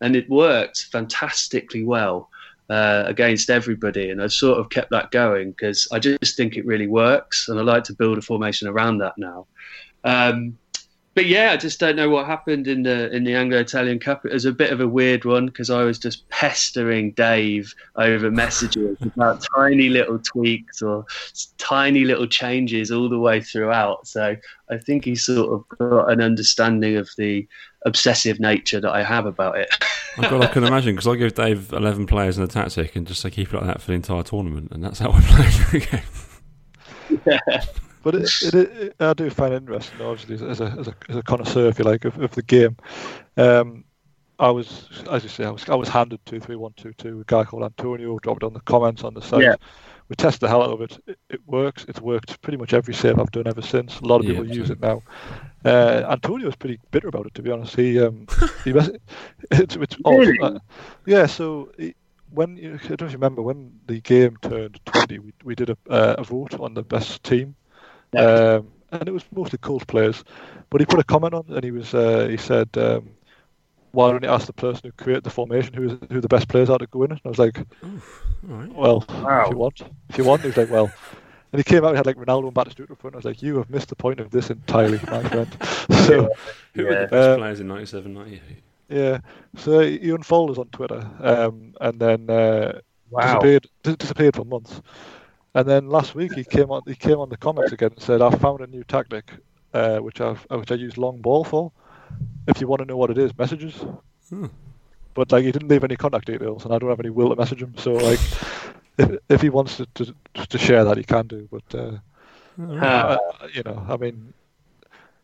And it worked fantastically well. Uh, against everybody, and I've sort of kept that going because I just think it really works, and I like to build a formation around that now. Um, but yeah, I just don't know what happened in the in the Anglo-Italian Cup. It was a bit of a weird one because I was just pestering Dave over messages about tiny little tweaks or tiny little changes all the way throughout. So I think he sort of got an understanding of the obsessive nature that I have about it. I've got, I can imagine, because I give Dave eleven players in the tactic and just say keep it like that for the entire tournament, and that's how I play the game. Yeah. But it, it, it, I do find it interesting, obviously, as a, as a, as a connoisseur, if you like, of, of the game. Um, I was, as you say, I was I was handed two three one two two. A guy called Antonio dropped on the comments on the site. Yeah. We test the hell out of it. it. It works. It's worked pretty much every save I've done ever since. A lot of yeah, people use it now. Uh, Antonio was pretty bitter about it, to be honest. He, um, he was, it's, it's really? Odd. Yeah, so he, when you, I don't remember when the game turned twenty, we we did a, uh, a vote on the best team, yeah. um, and it was mostly Colts players. But he put a comment on, and he was uh, he said, um, "Why don't you ask the person who created the formation who is who the best players are to go in it?" And I was like, Oof, right. "Well, wow. if you want, if you want." He was like, "Well." And he came out and had like Ronaldo and Batistuta in front. I was like, you have missed the point of this entirely, my friend. So, who were yeah. the best uh, players in ninety-seven, ninety-eight? Yeah. So he unfollowed us on Twitter um, and then uh, wow. disappeared, dis- disappeared for months. And then last week he came on. He came on the comments again and said, "I found a new tactic, uh, which I which I use long ball for. If you want to know what it is, messages." Hmm. But like he didn't leave any contact details, and I don't have any will to message him. So like. If, if he wants to, to to share that, he can do. But uh, uh, I, you know, I mean,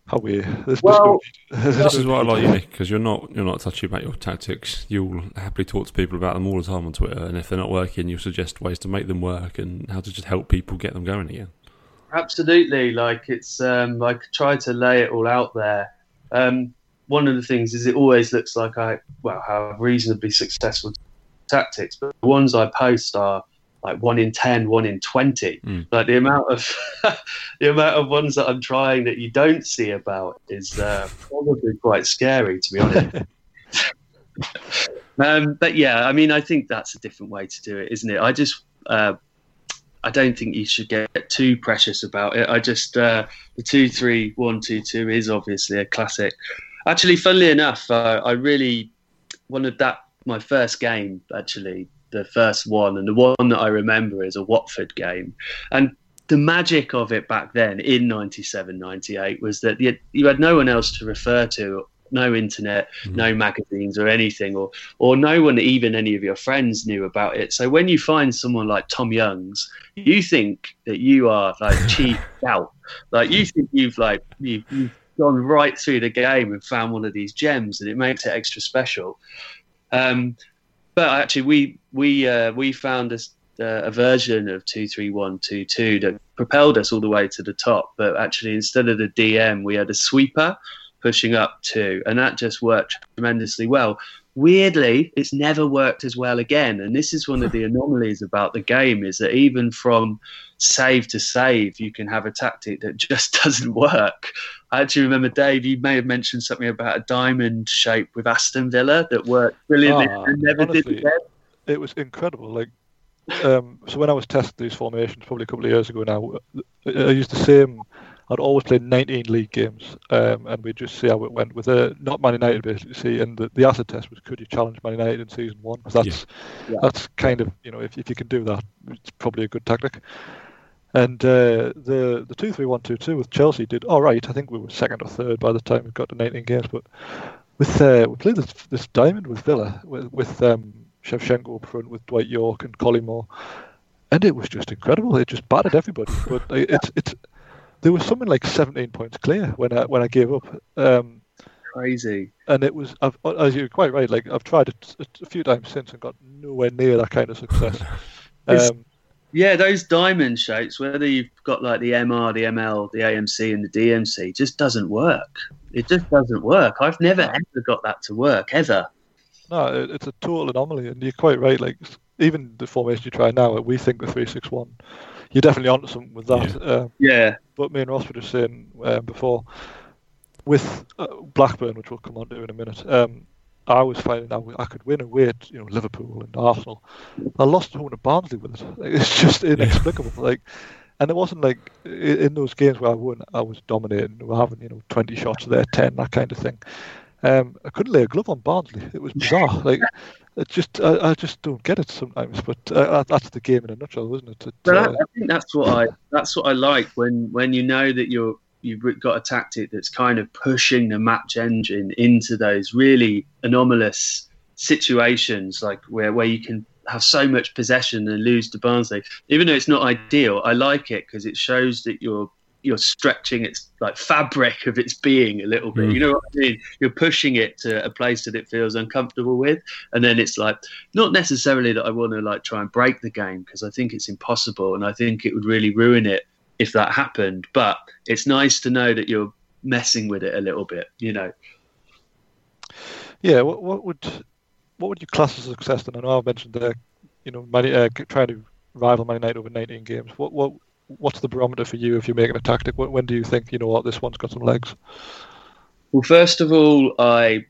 how we this, well, this, this is what I like you, Nick, because you're not you're not touchy about your tactics. You'll happily talk to people about them all the time on Twitter, and if they're not working, you'll suggest ways to make them work and how to just help people get them going again. Absolutely, like it's um, I try to lay it all out there. Um, one of the things is it always looks like I well have reasonably successful tactics, but the ones I post are like one in ten, one in twenty. Mm. Like the amount of the amount of ones that I'm trying that you don't see about is uh, probably quite scary, to be honest. um, but yeah, I mean, I think that's a different way to do it, isn't it? I just, uh, I don't think you should get too precious about it. I just uh, the two, three, one, two, two is obviously a classic. Actually, funnily enough, uh, I really wanted that. My first game, actually, the first one, and the one that I remember is a Watford game. And the magic of it back then in ninety-seven ninety-eight was that you had, you had no one else to refer to, no internet, mm. no magazines or anything, or or no one, even any of your friends knew about it. So when you find someone like Tom Youngs, you think that you are like cheap out. Like you think you've like you've, you've gone right through the game and found one of these gems, and it makes it extra special. Um, but actually, we we uh, we found a, uh, a version of two three one two two that propelled us all the way to the top. But actually, instead of the D M, we had a sweeper pushing up two, and that just worked tremendously well. Weirdly, it's never worked as well again, and this is one of the anomalies about the game: is that even from save to save, you can have a tactic that just doesn't work. I actually remember, Dave, you may have mentioned something about a diamond shape with Aston Villa that worked brilliantly ah, and never honestly, did again. It was incredible. Like, um, so when I was testing these formations, probably a couple of years ago now, I used the same. I'd always play nineteen league games, um, and we'd just see how it went with uh, not Man United basically. See, and the, the acid test was, could you challenge Man United in season one? That's yeah. Yeah. that's kind of, you know, if if you can do that, it's probably a good tactic. And uh, the the two three one two two with Chelsea did all right. I think we were second or third by the time we got to nineteen games. But with uh, we played this this diamond with Villa with with um, Shevchenko up front, with Dwight York and Collymore, and it was just incredible. It just battered everybody. But it's it's there was something like seventeen points clear when I when I gave up. Um, Crazy. And it was, I've, as you're quite right. Like, I've tried it a few times since and got nowhere near that kind of success. Um, Yeah, those diamond shapes, whether you've got like the M R, the M L, the A M C and the D M C, just doesn't work. It just doesn't work. I've never ever got that to work, ever. No, it's a total anomaly, and you're quite right. Like, even the formation you try now, we think the three six one, you're definitely onto something with that. Yeah. Um, yeah. But me and Ross were just saying um, before, with uh, Blackburn, which we'll come on to in a minute, um, I was finding out I could win away at, you know, Liverpool and Arsenal. I lost home to Barnsley with it. It's just inexplicable. Yeah. Like, and it wasn't like in those games where I won, I was dominating. We're having, you know, twenty shots there, ten, that kind of thing. Um, I couldn't lay a glove on Barnsley. It was bizarre. Like, it just, I, I just don't get it sometimes. But uh, that's the game in a nutshell, isn't it? it well, uh, I think that's what I that's what I like when when you know that you're you've got a tactic that's kind of pushing the match engine into those really anomalous situations, like where, where you can have so much possession and lose to Barnsley. Even though it's not ideal, I like it because it shows that you're you're stretching its like fabric of its being a little bit. Mm. You know what I mean? You're pushing it to a place that it feels uncomfortable with, and then it's like, not necessarily that I want to like try and break the game, because I think it's impossible, and I think it would really ruin it if that happened, but it's nice to know that you're messing with it a little bit, you know. Yeah, what, what would what would you class as success then? I know I've mentioned there, you know, Man, uh, trying to rival Man United over nineteen games. What what what's the barometer for you if you're making a tactic? When, when do you think, you know what, this one's got some legs? Well, first of all, I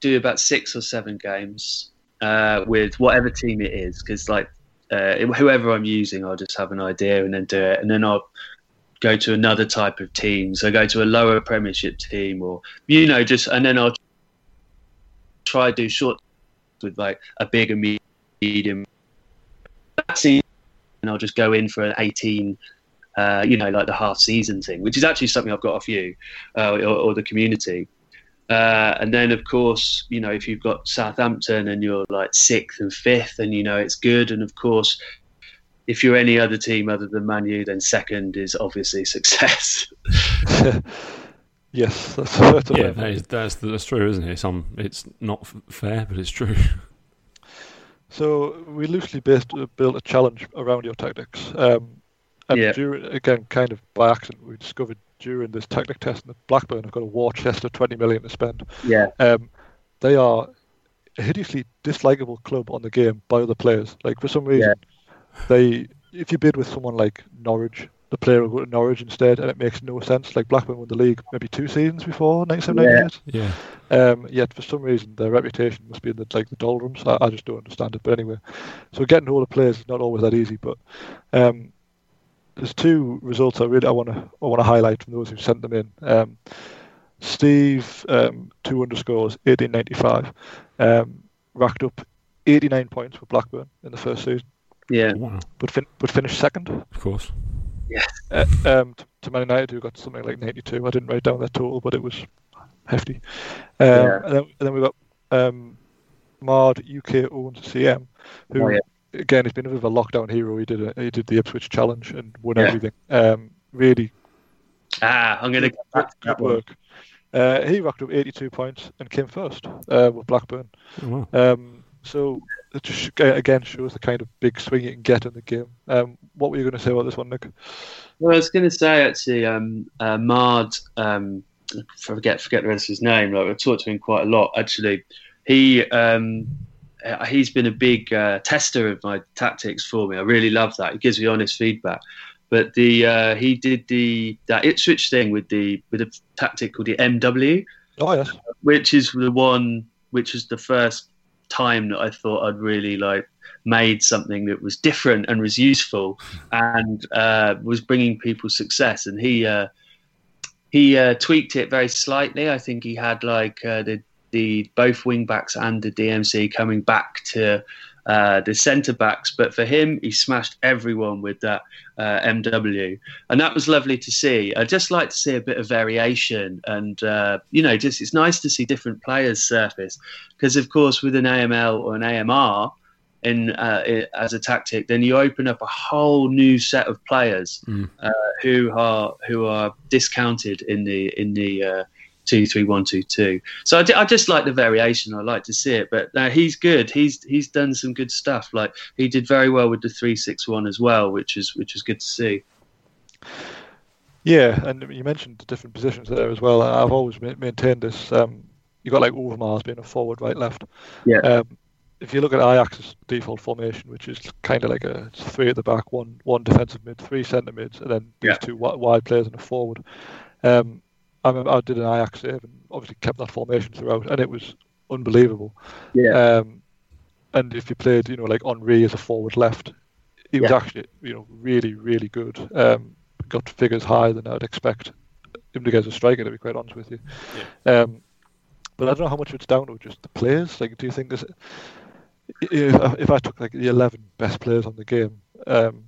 do about six or seven games uh, with whatever team it is, because like, Uh, whoever I'm using, I'll just have an idea and then do it, and then I'll go to another type of team. So I go to a lower Premiership team, or you know, just and then I'll try to do short with like a bigger medium. And I'll just go in for an eighteen, uh, you know, like the half season thing, which is actually something I've got off you uh, or, or the community. Uh, and then, of course, you know, if you've got Southampton and you're like sixth and fifth, and you know it's good. And of course, if you're any other team other than Man U, then second is obviously success. Yes, that's that's, yeah, that is, that's that's true, isn't it? It's, um, it's not fair, but it's true. So we loosely based, built a challenge around your tactics, um, and yeah. during, again, kind of by accident, we discovered during this tactic test that Blackburn have got a war chest of twenty million to spend. Yeah. Um, they are a hideously dislikable club on the game by other players. Like, for some reason, yeah. they if you bid with someone like Norwich, the player will go to Norwich instead, and it makes no sense. Like, Blackburn won the league maybe two seasons before nineteen seventy-eight. Yeah. yeah. Um, yet for some reason their reputation must be in the, like the doldrums. I, I just don't understand it. But anyway, so getting all the players is not always that easy. But um, there's two results I really I want to I want to highlight from those who sent them in. Um, Steve um, two underscores eighteen ninety five um, racked up eighty nine points for Blackburn in the first season. Yeah, wow. but fin- but finished second. Of course. Yeah. Uh, um, to, to Man United, who got something like ninety two. I didn't write down their total, but it was hefty. Um, yeah. And then and then we got um, Mard U K owned C M, who. Oh, yeah. Again, he's been a bit of a lockdown hero. He did a, he did the Ipswich challenge and won yeah. everything. Um, really, ah, I'm going to get back to that work. Uh, he racked up eighty-two points and came first uh, with Blackburn. Oh, wow. Um, so it just again shows the kind of big swing you can get in the game. Um, what were you going to say about this one, Nick? Well, I was going to say actually, um, uh, Mard. Um, forget forget the rest of his name. Like, I talked to him quite a lot actually. He. Um, He's been a big uh, tester of my tactics for me. I really love that. He gives me honest feedback. But the uh, he did the that Ipswich thing with the with a tactic called the M W, oh, yes. which is the one which is the first time that I thought I'd really like made something that was different and was useful and uh, was bringing people success. And he uh, he uh, tweaked it very slightly. I think he had like uh, the the both wing backs and the D M C coming back to uh, the centre backs, but for him, he smashed everyone with that uh, M W, and that was lovely to see. I just like to see a bit of variation, and uh, you know, just it's nice to see different players surface, because of course, with an A M L or an A M R in uh, it, as a tactic, then you open up a whole new set of players mm. uh, who are who are discounted in the in the. Uh, two, three, one, two, two. So I, d- I just like the variation. I like to see it, but uh, he's good. He's, he's done some good stuff. Like he did very well with the three, six, one as well, which is, which is good to see. Yeah. And you mentioned the different positions there as well. I've always maintained this. Um, you got like Overmars being a forward, right, left. Yeah. Um, if you look at Ajax's default formation, which is kind of like a three at the back, one, one defensive mid, three centre mids, and then these yeah. two wide players and a forward. Um, I remember I did an Ajax save and obviously kept that formation throughout, and it was unbelievable. Yeah. Um, and if you played, you know, like Henry as a forward left, he yeah. was actually, you know, really, really good. Um, got figures higher than I'd expect him to get as a striker, to be quite honest with you. Yeah. Um, but I don't know how much it's down to just the players. Like, do you think this? If I took like the eleven best players on the game um,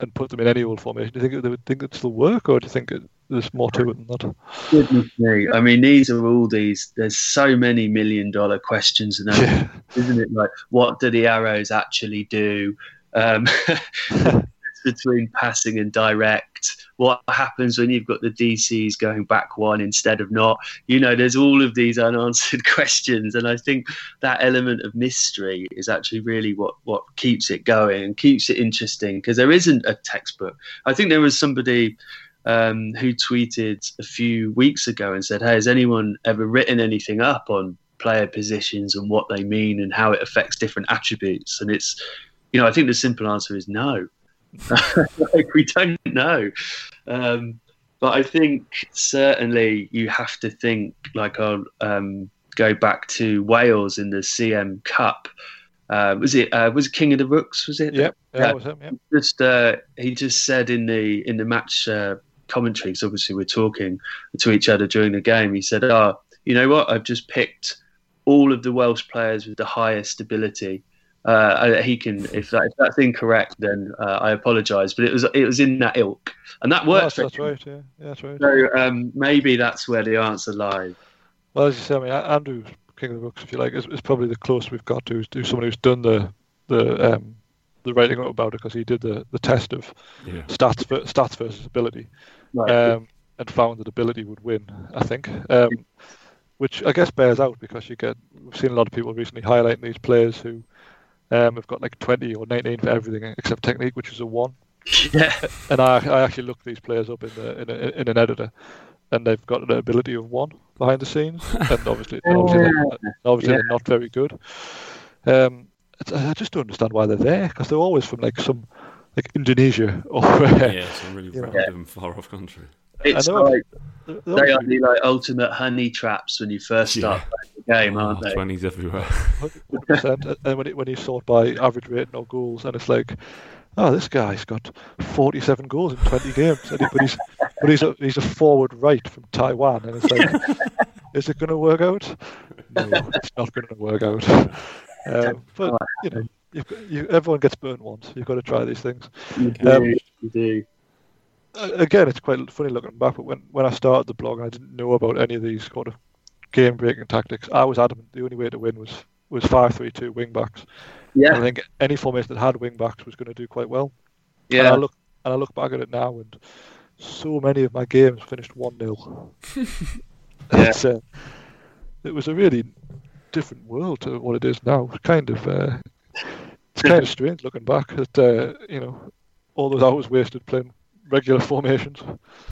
and put them in any old formation, do you think they would think it'd still work, or do you think it? There's more to it than that. Goodness me. I mean, these are all these, there's so many million dollar questions, and yeah. isn't it? Like, what do the arrows actually do? Um, between passing and direct, what happens when you've got the D Cs going back one instead of not? You know, there's all of these unanswered questions, and I think that element of mystery is actually really what what keeps it going and keeps it interesting, because there isn't a textbook. I think there was somebody Um, who tweeted a few weeks ago and said, hey, has anyone ever written anything up on player positions and what they mean and how it affects different attributes? And it's, you know, I think the simple answer is no. Like, we don't know. Um, but I think certainly you have to think, like, I'll um, go back to Wales in the C M Cup. Uh, was it uh, was King of the Rooks, was it? Yep, yeah, that was him, yeah. Just, uh, he just said in the in the match uh, commentary, because obviously we're talking to each other during the game, he said, oh, you know what, I've just picked all of the Welsh players with the highest ability. Uh, he can, if, that, if that's incorrect, then uh, I apologise, but it was it was in that ilk. And that worked. Oh, that's, that's right, yeah. yeah. That's right. So um, maybe that's where the answer lies. Well, as you say, I mean, Andrew... King of the Rooks, if you like, is, is probably the closest we've got to to someone who's done the the um, the writing up about it, because he did the, the test of yeah. stats for, stats versus ability, right. um, and found that ability would win, I think, um, which I guess bears out, because you get we've seen a lot of people recently highlighting these players who um, have got like twenty or nineteen for everything except technique, which is a one. Yeah. And I I actually looked these players up in the in, a, in an editor, and they've got an ability of one behind the scenes, and obviously, obviously, yeah. they're, obviously yeah. they're not very good. Um, it's, I just don't understand why they're there, because they're always from like some, like Indonesia or uh, yeah, some really random yeah. far off country. It's like they're, they're they are the like ultimate honey traps when you first start yeah. playing the game, oh, aren't they? Twenties everywhere. one hundred percent And when it, when you sort by average rating or goals, and it's like, oh, this guy's got forty-seven goals in twenty games, and he, but he's but he's a, he's a forward right from Taiwan, and it's like, is it going to work out? No, it's not going to work out. Um, but you know, you've got, you, everyone gets burnt once. You've got to try these things. You do, um, you do. Again, it's quite funny looking back. But when when I started the blog, I didn't know about any of these kind of game-breaking tactics. I was adamant the only way to win was was five three two wing backs. Yeah. And I think any formation that had wing backs was going to do quite well. Yeah. And I look and I look back at it now, and so many of my games finished one nil Yeah. Uh, it was a really different world to what it is now. It's kind of uh, it's kind of strange looking back at uh, you know, all those hours wasted playing regular formations.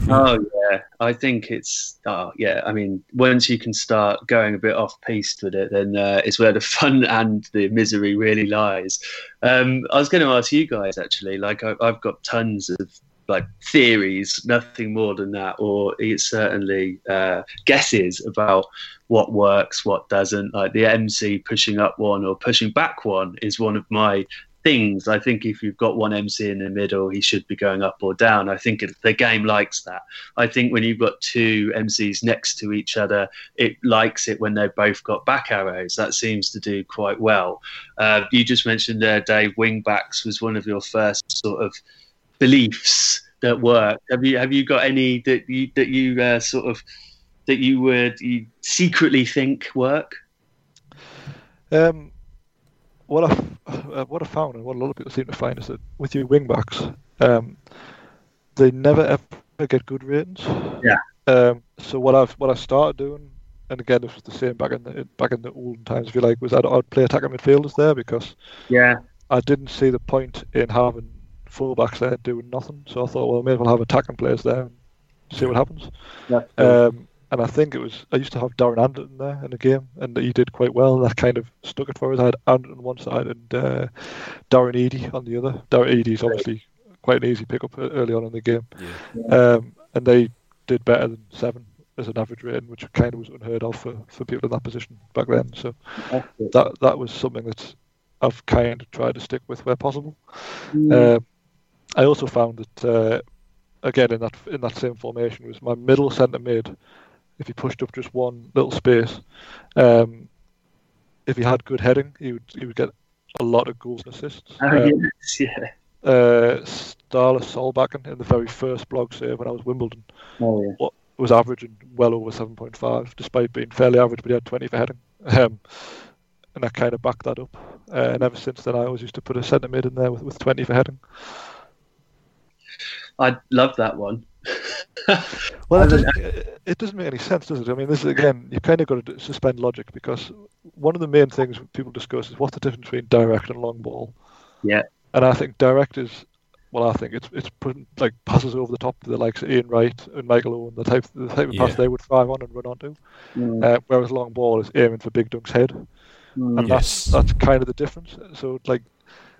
Oh yeah, I think it's oh yeah. I mean, once you can start going a bit off piste with it, then uh, it's where the fun and the misery really lies. Um, I was going to ask you guys actually. Like I, I've got tons of like theories, nothing more than that, or it's certainly uh, guesses about what works, what doesn't. Like the M C pushing up one or pushing back one is one of my things. I think if you've got one M C in the middle, he should be going up or down. I think the game likes that. I think when you've got two M Cs next to each other, it likes it when they've both got back arrows. That seems to do quite well. Uh, you just mentioned there, Dave, wing backs was one of your first sort of beliefs that work. Have you have you got any that you that you uh, sort of that you would you secretly think work? Um. What I, uh, what I found, and what a lot of people seem to find, is that with your wing backs, um, they never ever get good ratings. Yeah. Um, so what I've what I started doing, and again this was the same back in the back in the olden times, if you like, was I'd, I'd play attacking midfielders there because yeah, I didn't see the point in having fullbacks there doing nothing. So I thought, well, I may as well have attacking players there and see what happens. Yeah. Um, And I think it was, I used to have Darren Anderton there in the game, and he did quite well, and that kind of stuck it for us. I had Anderton on one side and uh, Darren Eady on the other. Darren Eady's obviously quite an easy pickup early on in the game. Yeah. Um, and they did better than seven as an average rating, which kind of was unheard of for, for people in that position back then. So that that was something that I've kind of tried to stick with where possible. Mm. Um, I also found that, uh, again, in that, in that same formation, was my middle centre mid. If he pushed up just one little space, um, if he had good heading, he would he would get a lot of goals and assists. Oh, um, yes, yeah. Uh, Starla Solbakken in the very first blog save when I was Wimbledon, oh, yeah. was averaging well over seven point five, despite being fairly average, but he had twenty for heading. Um, and I kind of backed that up. Uh, and ever since then, I always used to put a centre mid in there with, with twenty for heading. I love that one. Well, it doesn't, it doesn't make any sense, does it? I mean, this is, again, you've kind of got to suspend logic, because one of the main things people discuss is what's the difference between direct and long ball. Yeah. And I think direct is, well, I think it's it's putting like passes over the top to the likes of Ian Wright and Michael Owen, the type the type of yeah. pass they would thrive on and run onto. Mm. Uh, whereas long ball is aiming for Big Dunk's head, mm. and yes. that's that's kind of the difference. So like.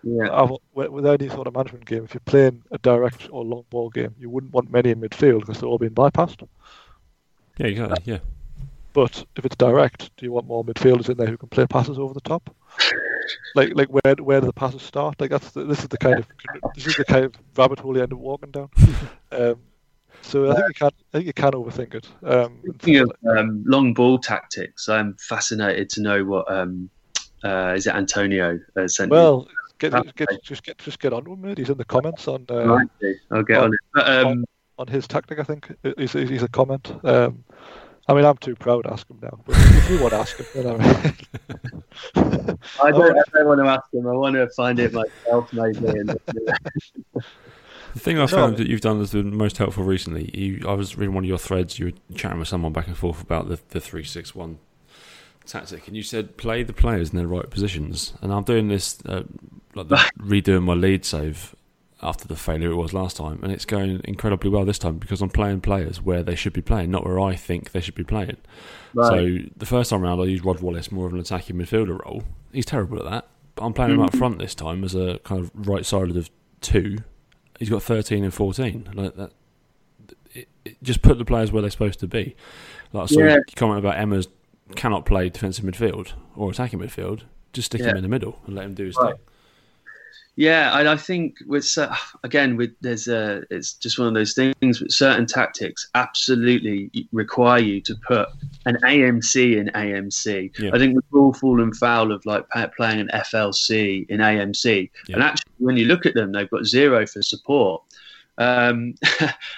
Yeah. With any sort of management game, if you're playing a direct or long ball game, you wouldn't want many in midfield because they're all being bypassed. Yeah, exactly. Yeah. But if it's direct, do you want more midfielders in there who can play passes over the top? Like, like where where do the passes start? Like that's the, this is the kind of this is the kind of rabbit hole you end up walking down. Um, so I think you can I think you can overthink it. Um, Speaking of um, long ball tactics, I'm fascinated to know what um, uh, is it Antonio uh, sent. Well. Get, get, just get just get on with it. He's in the comments on. Uh, I'll get on, on it. But, um, on, on his tactic, I think he's, he's a comment. Um, I mean, I'm too proud to ask him now. But if you want to ask him, then I, mean. I don't. I don't want to ask him. I want to find it myself, maybe. And the thing I found that you've done that's been most helpful recently. You, I was reading one of your threads. You were chatting with someone back and forth about the the three six one tactic, and you said play the players in their right positions. And I'm doing this. Uh, Like the, redoing my lead save after the failure it was last time, and it's going incredibly well this time because I'm playing players where they should be playing, not where I think they should be playing. Right. So the first time round, I used Rod Wallace more of an attacking midfielder role. He's terrible at that, but I'm playing mm-hmm. him up front this time as a kind of right-sided of two. He's got thirteen and fourteen. Like that, it, it just put the players where they're supposed to be. Like I saw yeah. a comment about Emma's cannot play defensive midfield or attacking midfield. Just stick yeah. him in the middle and let him do his right. thing. Yeah, and I think with uh, again, with there's a, it's just one of those things. With certain tactics, absolutely require you to put an A M C in A M C. Yeah. I think we've all fallen foul of like playing an F L C in A M C, yeah. and actually, when you look at them, they've got zero for support, um,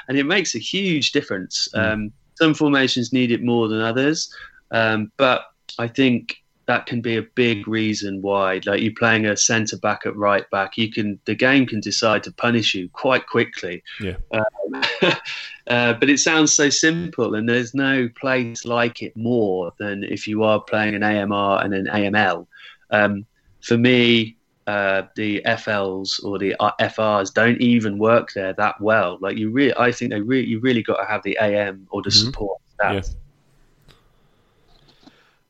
and it makes a huge difference. Mm. Um, some formations need it more than others, um, but I think. That can be a big reason why, like you playing a centre back at right back, you can the game can decide to punish you quite quickly. Yeah. Um, uh, but it sounds so simple, and there's no place like it more than if you are playing an A M R and an A M L. Um, for me, uh, the F Ls or the F Rs don't even work there that well. Like you, re- I think they really, you really got to have the A M or the mm-hmm. support staff. Yeah.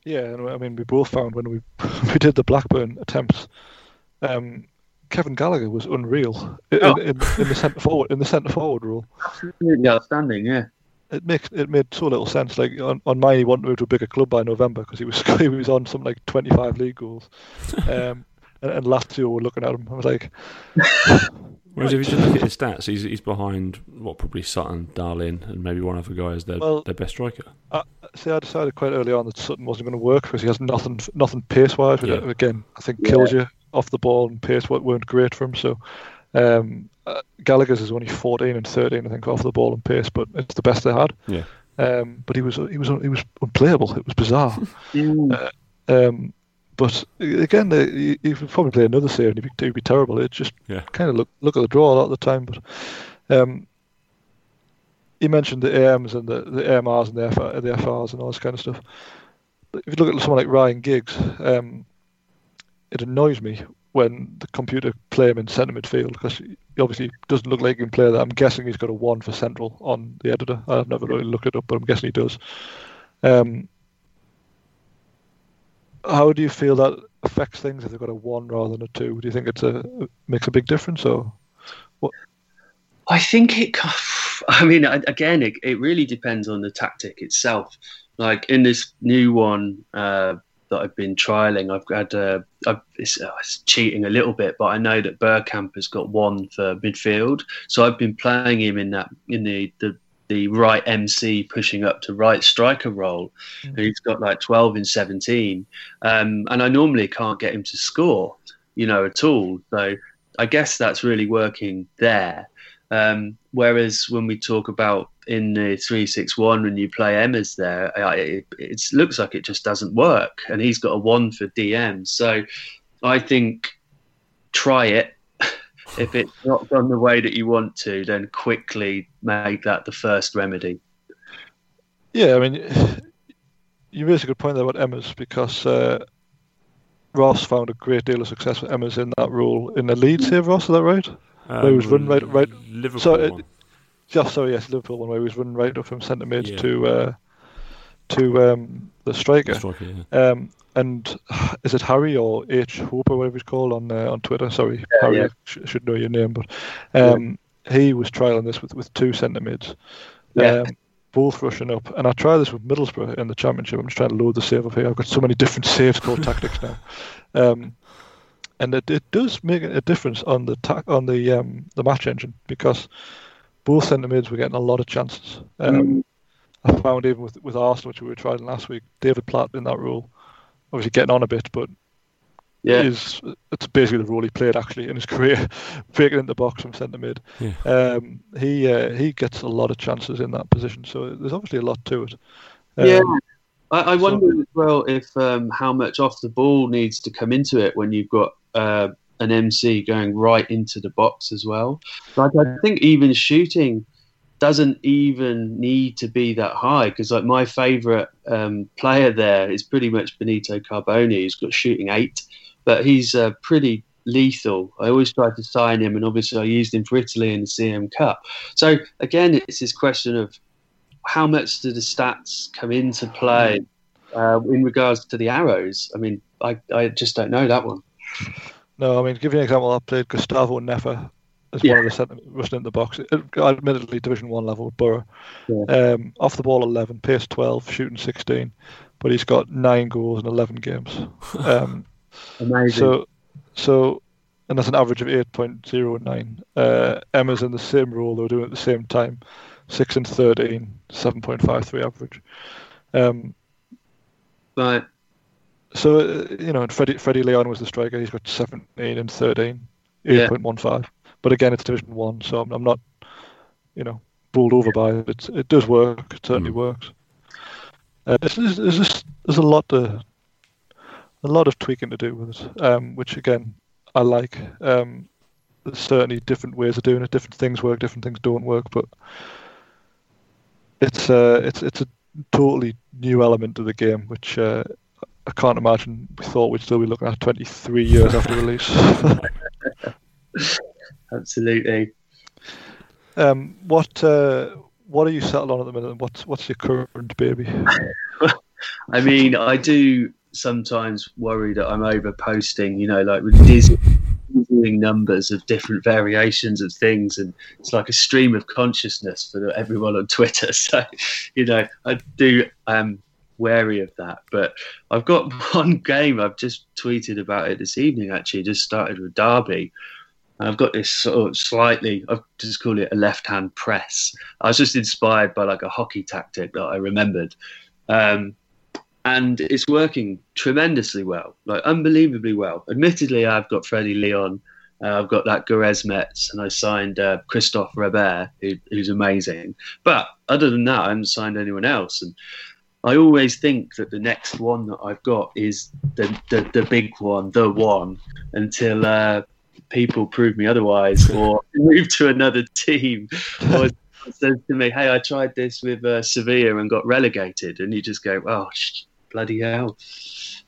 Yeah, I mean, we both found when we we did the Blackburn attempts, um, Kevin Gallagher was unreal in, oh. in, in the centre forward in the centre forward role. Absolutely outstanding, yeah. It makes it made so little sense. Like on, on mine, he wanted to move to a bigger club by November because he was he was on something like twenty five league goals, um, and, and Lazio were looking at him. I was like, whereas if you just look at his stats, he's he's behind what probably Sutton, Darlin, and maybe one other guy as their well, their best striker. I, see, I decided quite early on that Sutton wasn't going to work because he has nothing nothing pace wise. Yeah. Again, I think yeah. kills you off the ball and pace weren't great for him. So. Um, Uh, Gallagher's is only fourteen and thirteen, I think, off the ball and pace, but it's the best they had. Yeah. Um, but he was he was he was unplayable. It was bizarre. uh, um, but again, he, he would probably play another save and he'd be, he'd be terrible. It just yeah. kind of look look at the draw a lot of the time. But um, you mentioned the A Ms and the, the A M Rs and the, F R, the F Rs and all this kind of stuff. But if you look at someone like Ryan Giggs, um, it annoys me when the computer play him in centre midfield because he obviously doesn't look like he can play that. I'm guessing he's got a one for central on the editor. I've never really looked it up, but I'm guessing he does. Um, how do you feel that affects things if they've got a one rather than a two? Do you think it's a it makes a big difference or what? I think it. I mean, again, it it really depends on the tactic itself. Like in this new one. Uh, that I've been trialling. I've had uh, I've, it's, uh, it's cheating a little bit, but I know that Burkamp has got one for midfield, so I've been playing him in that in the the, the right M C pushing up to right striker role, mm-hmm. and he's got like twelve and seventeen, um, and I normally can't get him to score, you know, at all. So I guess that's really working there. Um, whereas when we talk about in the three six one, when you play Emma's there, it, it looks like it just doesn't work. And he's got a one for D M. So I think try it. If it's not done the way that you want to, then quickly make that the first remedy. Yeah, I mean, you raise a good point there about Emma's because uh, Ross found a great deal of success with Emma's in that role in the Leeds here, Ross, is that right? Um, where he was running right, right. Liverpool so it, one. Yeah, sorry, yes, Liverpool one. Where he was running right up from centre mid yeah. to uh, to um, the striker. The striker yeah. um, and is it Harry or H Hope or whatever he's called on uh, on Twitter? Sorry, yeah, Harry, yeah. I sh- should know your name, but um, yeah. he was trialling this with, with two centre mids, yeah. um, both rushing up. And I tried this with Middlesbrough in the Championship. I'm just trying to load the save up here. I've got so many different saves called tactics now. Um, And it, it does make a difference on the ta- on the um, the match engine because both centre mids were getting a lot of chances. Um, mm. I found even with with Arsenal, which we were trying last week, David Platt in that role, obviously getting on a bit, but yeah, is it's basically the role he played actually in his career, breaking into the box from centre mid. Yeah. Um, he uh, he gets a lot of chances in that position, so there's obviously a lot to it. Um, yeah. I, I so, wonder as well if um, how much off the ball needs to come into it when you've got Uh, an M C going right into the box as well. Like I think even shooting doesn't even need to be that high because like my favourite um, player there is pretty much Benito Carboni, who's got shooting eight, but he's uh, pretty lethal. I always tried to sign him, and obviously I used him for Italy in the C M Cup. So again, it's this question of how much do the stats come into play uh, in regards to the arrows? I mean, I, I just don't know that one. No, I mean, to give you an example, I played Gustavo Neffer as yeah. one of the centre rushing in the box. Admittedly, Division One level with Borough. Yeah. Um, off the ball eleven, pace twelve, shooting sixteen, but he's got nine goals in eleven games. Um, Amazing. So, so, and that's an average of eight point zero nine. Uh, Emma's in the same role; they were doing it at the same time. Six and thirteen, seven point five three average. Um, right. So, you know, and Freddie, Freddie Leon was the striker. He's got seventeen and thirteen, eight point one five. Yeah. But again, it's Division one, so I'm, I'm not, you know, bowled over by it. It's, it does work. It certainly mm. works. Uh, it's, it's, it's just, there's a lot to, a lot of tweaking to do with it, um, which, again, I like. Um, there's certainly different ways of doing it. Different things work, different things don't work. But it's, uh, it's, it's a totally new element to the game, which... Uh, I can't imagine we thought we'd still be looking at twenty-three years after release. Absolutely. Um, what uh, what are you settled on at the minute? What's what's your current baby? I mean, I do sometimes worry that I'm over posting, you know, like with Disney doing numbers of different variations of things, and it's like a stream of consciousness for everyone on Twitter. So, you know, I do um wary of that. But I've got one game, I've just tweeted about it this evening actually, just started with Derby. I've got this sort of slightly, I've just called it a left-hand press. I was just inspired by like a hockey tactic that I remembered. Um, and it's working tremendously well, like unbelievably well. Admittedly, I've got Freddie Leon, uh, I've got that Gérez Metz, and I signed uh, Christophe Robert, who, who's amazing. But other than that, I haven't signed anyone else. And I always think that the next one that I've got is the, the, the big one, the one, until... Uh, people prove me otherwise or move to another team or says to me, hey, I tried this with uh, Sevilla and got relegated, and you just go, oh sh- bloody hell.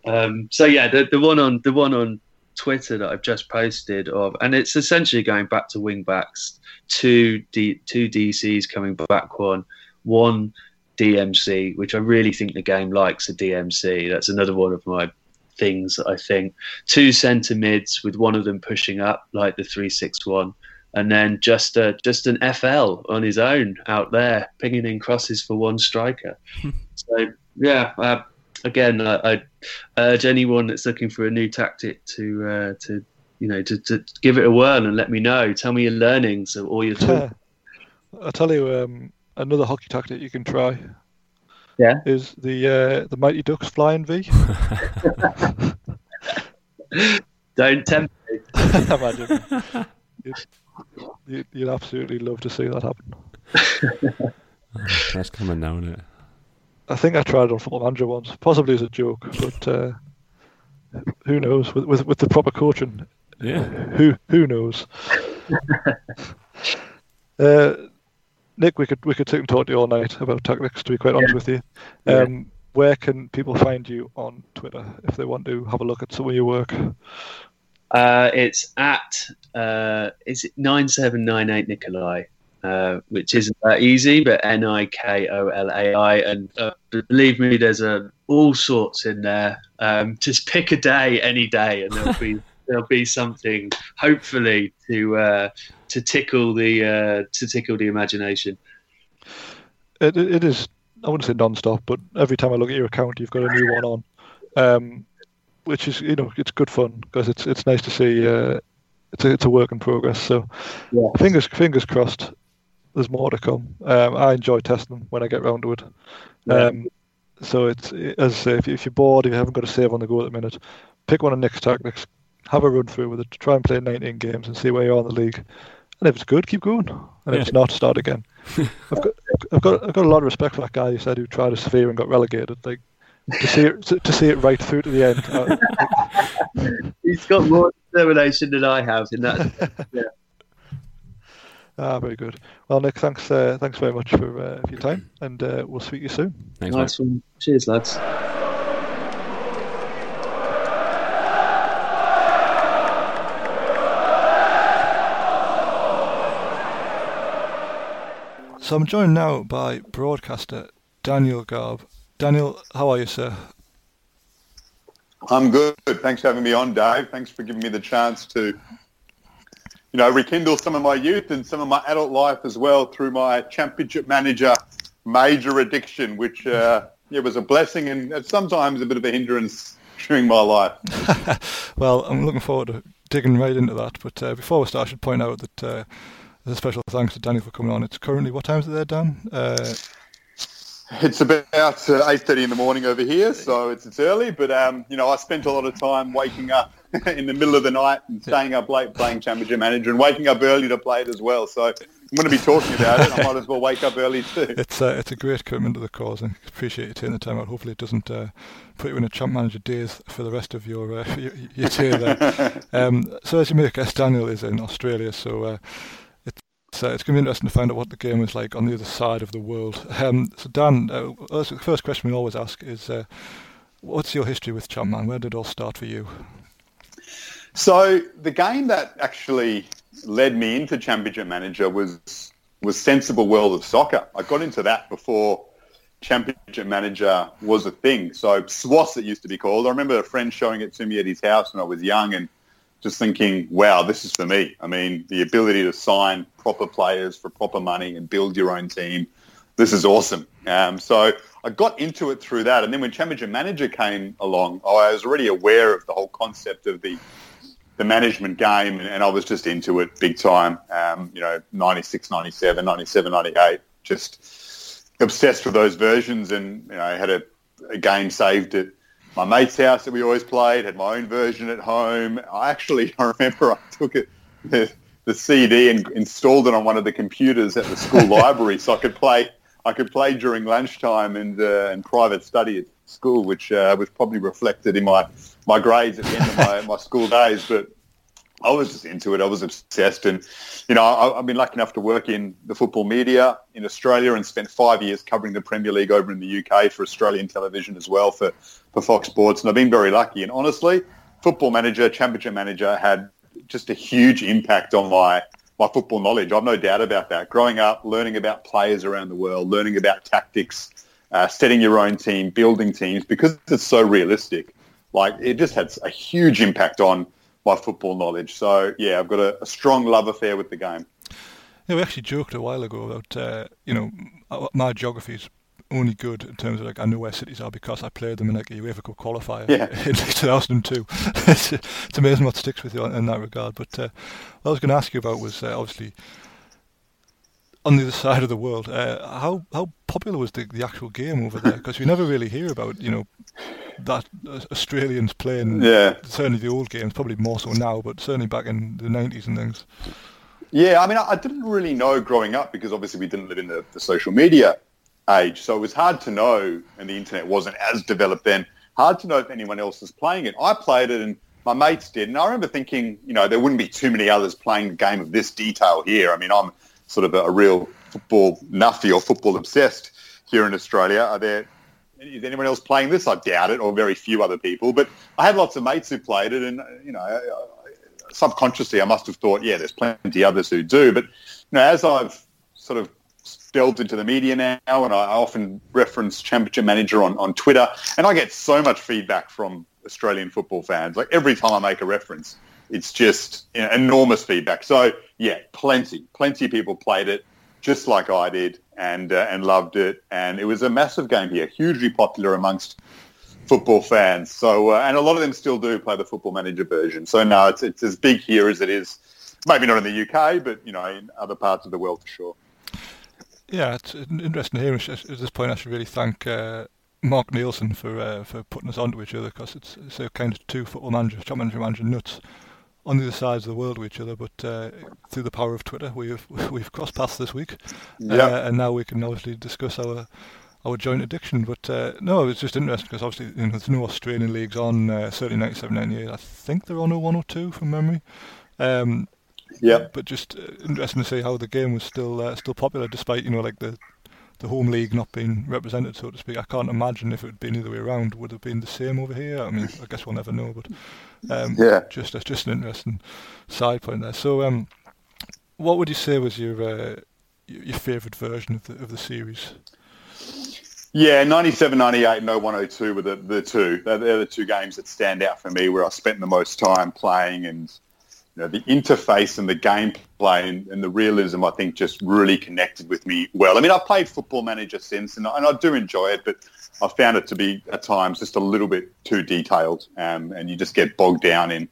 Um, so yeah, the, the one on the one on Twitter that I've just posted of, and it's essentially going back to wing backs, two D, two D Cs coming back, one one D M C, which I really think the game likes a D M C. That's another one of my things that I think. Two centre mids with one of them pushing up like the three six one, and then just a, just an F L on his own out there pinging in crosses for one striker. So yeah, uh, again, I, I urge anyone that's looking for a new tactic to uh, to you know to, to give it a whirl and let me know. Tell me your learnings of all your tools. Yeah. I'll tell you um, another hockey tactic you can try. Yeah, is the uh, the Mighty Ducks flying V? Don't tempt me. Imagine you'd, you'd absolutely love to see that happen. That's coming now, isn't it? I think I tried it on Football Manager once, possibly as a joke, but uh, who knows? With, with with the proper coaching, yeah. Who who knows? uh, Nick, we could we could sit and talk to you all night about tactics, to be quite honest yeah. with you. Um, yeah. Where can people find you on Twitter if they want to have a look at some of your work? Uh, it's at uh, is it nine seven nine eight Nikolai, uh, which isn't that easy, but N I K O L A I. And uh, believe me, there's uh, all sorts in there. Um, just pick a day, any day, and there'll be there'll be something, hopefully, to... Uh, to tickle the uh, to tickle the imagination. It it is, I wouldn't say non-stop, but every time I look at your account, you've got a new one on, um, which is, you know, it's good fun because it's it's nice to see. Uh, it's a, it's a work in progress. So yeah. fingers fingers crossed. There's more to come. Um, I enjoy testing them when I get round to it. Yeah. Um, so it's, as I say, if, if you're bored, if you haven't got a save on the go at the minute, pick one of Nick's tactics, have a run through with it, try and play nineteen games and see where you are in the league. And if it's good, keep going. And yeah. if it's not, start again. I've got, I've got, I've got a lot of respect for that guy who said who tried a Sevilla and got relegated. Like to see it, to see it right through to the end. He's got more determination than I have in that. Yeah. Ah, very good. Well, Nick, thanks, uh, thanks very much for, uh, for your time, and uh, we'll speak to you soon. Thanks, nice one. Cheers, lads. So I'm joined now by broadcaster Daniel Garb. Daniel, how are you, sir? I'm good. Thanks for having me on, Dave. Thanks for giving me the chance to, you know, rekindle some of my youth and some of my adult life as well through my Championship Manager major addiction, which uh, yeah, was a blessing and sometimes a bit of a hindrance during my life. Well, I'm looking forward to digging right into that. But uh, before we start, I should point out that... Uh, a special thanks to Daniel for coming on. It's currently, what time is it there, Dan? Uh, it's about uh, eight thirty in the morning over here, so it's it's early, but um, you know, I spent a lot of time waking up in the middle of the night and staying up late playing Championship Manager and waking up early to play it as well, so I'm going to be talking about it. I might as well wake up early too. It's, uh, it's a great commitment to the cause, and appreciate you taking the time out. Hopefully it doesn't uh, put you in a Champ Manager daze for the rest of your, uh, your, your day there. um, so as you may guess, Daniel is in Australia, so... Uh, So it's going to be interesting to find out what the game is like on the other side of the world. Um, so Dan, uh, the first question we always ask is, uh, what's your history with Champ Man? Where did it all start for you? So the game that actually led me into Championship Manager was was Sensible World of Soccer. I got into that before Championship Manager was a thing. So S W O S, it used to be called. I remember a friend showing it to me at his house when I was young, and just thinking, wow, this is for me. I mean, the ability to sign proper players for proper money and build your own team, this is awesome. Um, so I got into it through that. And then when Championship Manager came along, I was already aware of the whole concept of the the management game, and, and I was just into it big time, um, you know, ninety-six, ninety-seven, ninety-seven, ninety-eight, just obsessed with those versions. And, you know, I had a, a game saved at my mate's house that we always played, had my own version at home. I actually, I remember I took it, the, the C D and installed it on one of the computers at the school library so I could play I could play during lunchtime and uh, and private study at school, which uh, was probably reflected in my, my grades at the end of my, my school days. But I was just into it. I was obsessed. And, you know, I, I've been lucky enough to work in the football media in Australia and spent five years covering the Premier League over in the U K for Australian television as well for, for Fox Sports. And I've been very lucky. And honestly, Football Manager, Championship Manager had just a huge impact on my my football knowledge. I've no doubt about that. Growing up, learning about players around the world, learning about tactics, uh, setting your own team, building teams, because it's so realistic. Like, it just had a huge impact on my football knowledge. So, yeah, I've got a, a strong love affair with the game. Yeah, we actually joked a while ago about, uh, you know, my geography is only good in terms of, like, I know where cities are because I played them in, like, a UEFA Cup qualifier yeah. in two thousand two. it's, it's amazing what sticks with you in that regard. But uh, what I was going to ask you about was, uh, obviously, on the other side of the world, uh, how how popular was the, the actual game over there? Because we never really hear about, you know, that Australians playing, yeah. certainly the old games, probably more so now, but certainly back in the nineties and things. Yeah, I mean, I, I didn't really know growing up because obviously we didn't live in the, the social media age, so it was hard to know, and the internet wasn't as developed then, hard to know if anyone else was playing it. I played it and my mates did, and I remember thinking, you know, there wouldn't be too many others playing the game of this detail here. I mean, I'm sort of a, a real football nuffy or football obsessed here in Australia. Are there, is anyone else playing this? I doubt it, or very few other people, but I had lots of mates who played it, and, you know, I, I, subconsciously I must have thought, yeah, there's plenty others who do, but, you know, as I've sort of delved into the media now, and I often reference Championship Manager on, on Twitter, and I get so much feedback from Australian football fans. Like, every time I make a reference, it's just, you know, enormous feedback. So, yeah, plenty, plenty of people played it, just like I did, and uh, and loved it. And it was a massive game here, hugely popular amongst football fans. So, uh, and a lot of them still do play the Football Manager version. So, no, it's it's as big here as it is. Maybe not in the U K, but, you know, in other parts of the world for sure. Yeah, it's interesting to hear. At this point, I should really thank uh, Mark Nielsen for uh, for putting us onto each other, because it's, it's a kind of two football managers, top manager, manager nuts on the other sides of the world with each other. But uh, through the power of Twitter, we've we've crossed paths this week, yeah. uh, and now we can obviously discuss our our joint addiction. But uh, no, it's just interesting because obviously, you know, there's no Australian leagues on, uh, certainly ninety-seven, ninety-eight. I think they're on one oh two from memory. Um, Yeah, but just interesting to see how the game was still uh, still popular despite, you know, like the the home league not being represented, so to speak. I can't imagine if it had been either way around, would it have been the same over here? I mean, I guess we'll never know, but um, yeah, just that's just an interesting side point there. So, um, what would you say was your uh, your favourite version of the of the series? Yeah, ninety-seven, ninety-eight, no one oh two were the the two. They're, they're the two games that stand out for me where I spent the most time playing and. You know, the interface and the gameplay and, and the realism, I think, just really connected with me well. I mean, I've played Football Manager since, and I, and I do enjoy it, but I found it to be, at times, just a little bit too detailed, um, and you just get bogged down in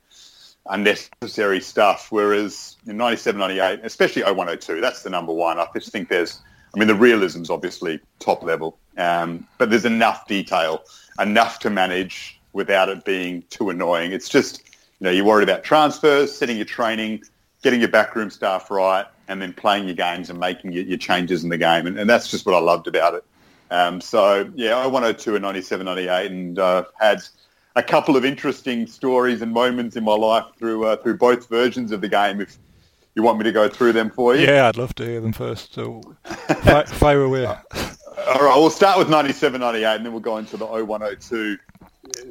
unnecessary stuff, whereas in ninety-seven, ninety-eight, especially oh one oh two, that's the number one. I just think there's, I mean, the realism's obviously top level, um, but there's enough detail, enough to manage without it being too annoying. It's just... You know, you're worried about transfers, setting your training, getting your backroom staff right, and then playing your games and making your, your changes in the game. And, and that's just what I loved about it. Um, so, yeah, oh one oh two and ninety-seven, ninety-eight, and uh, had a couple of interesting stories and moments in my life through uh, through both versions of the game, if you want me to go through them for you. Yeah, I'd love to hear them first. So fire, fire away. All right, we'll start with ninety-seven, ninety-eight, and then we'll go into the oh one oh two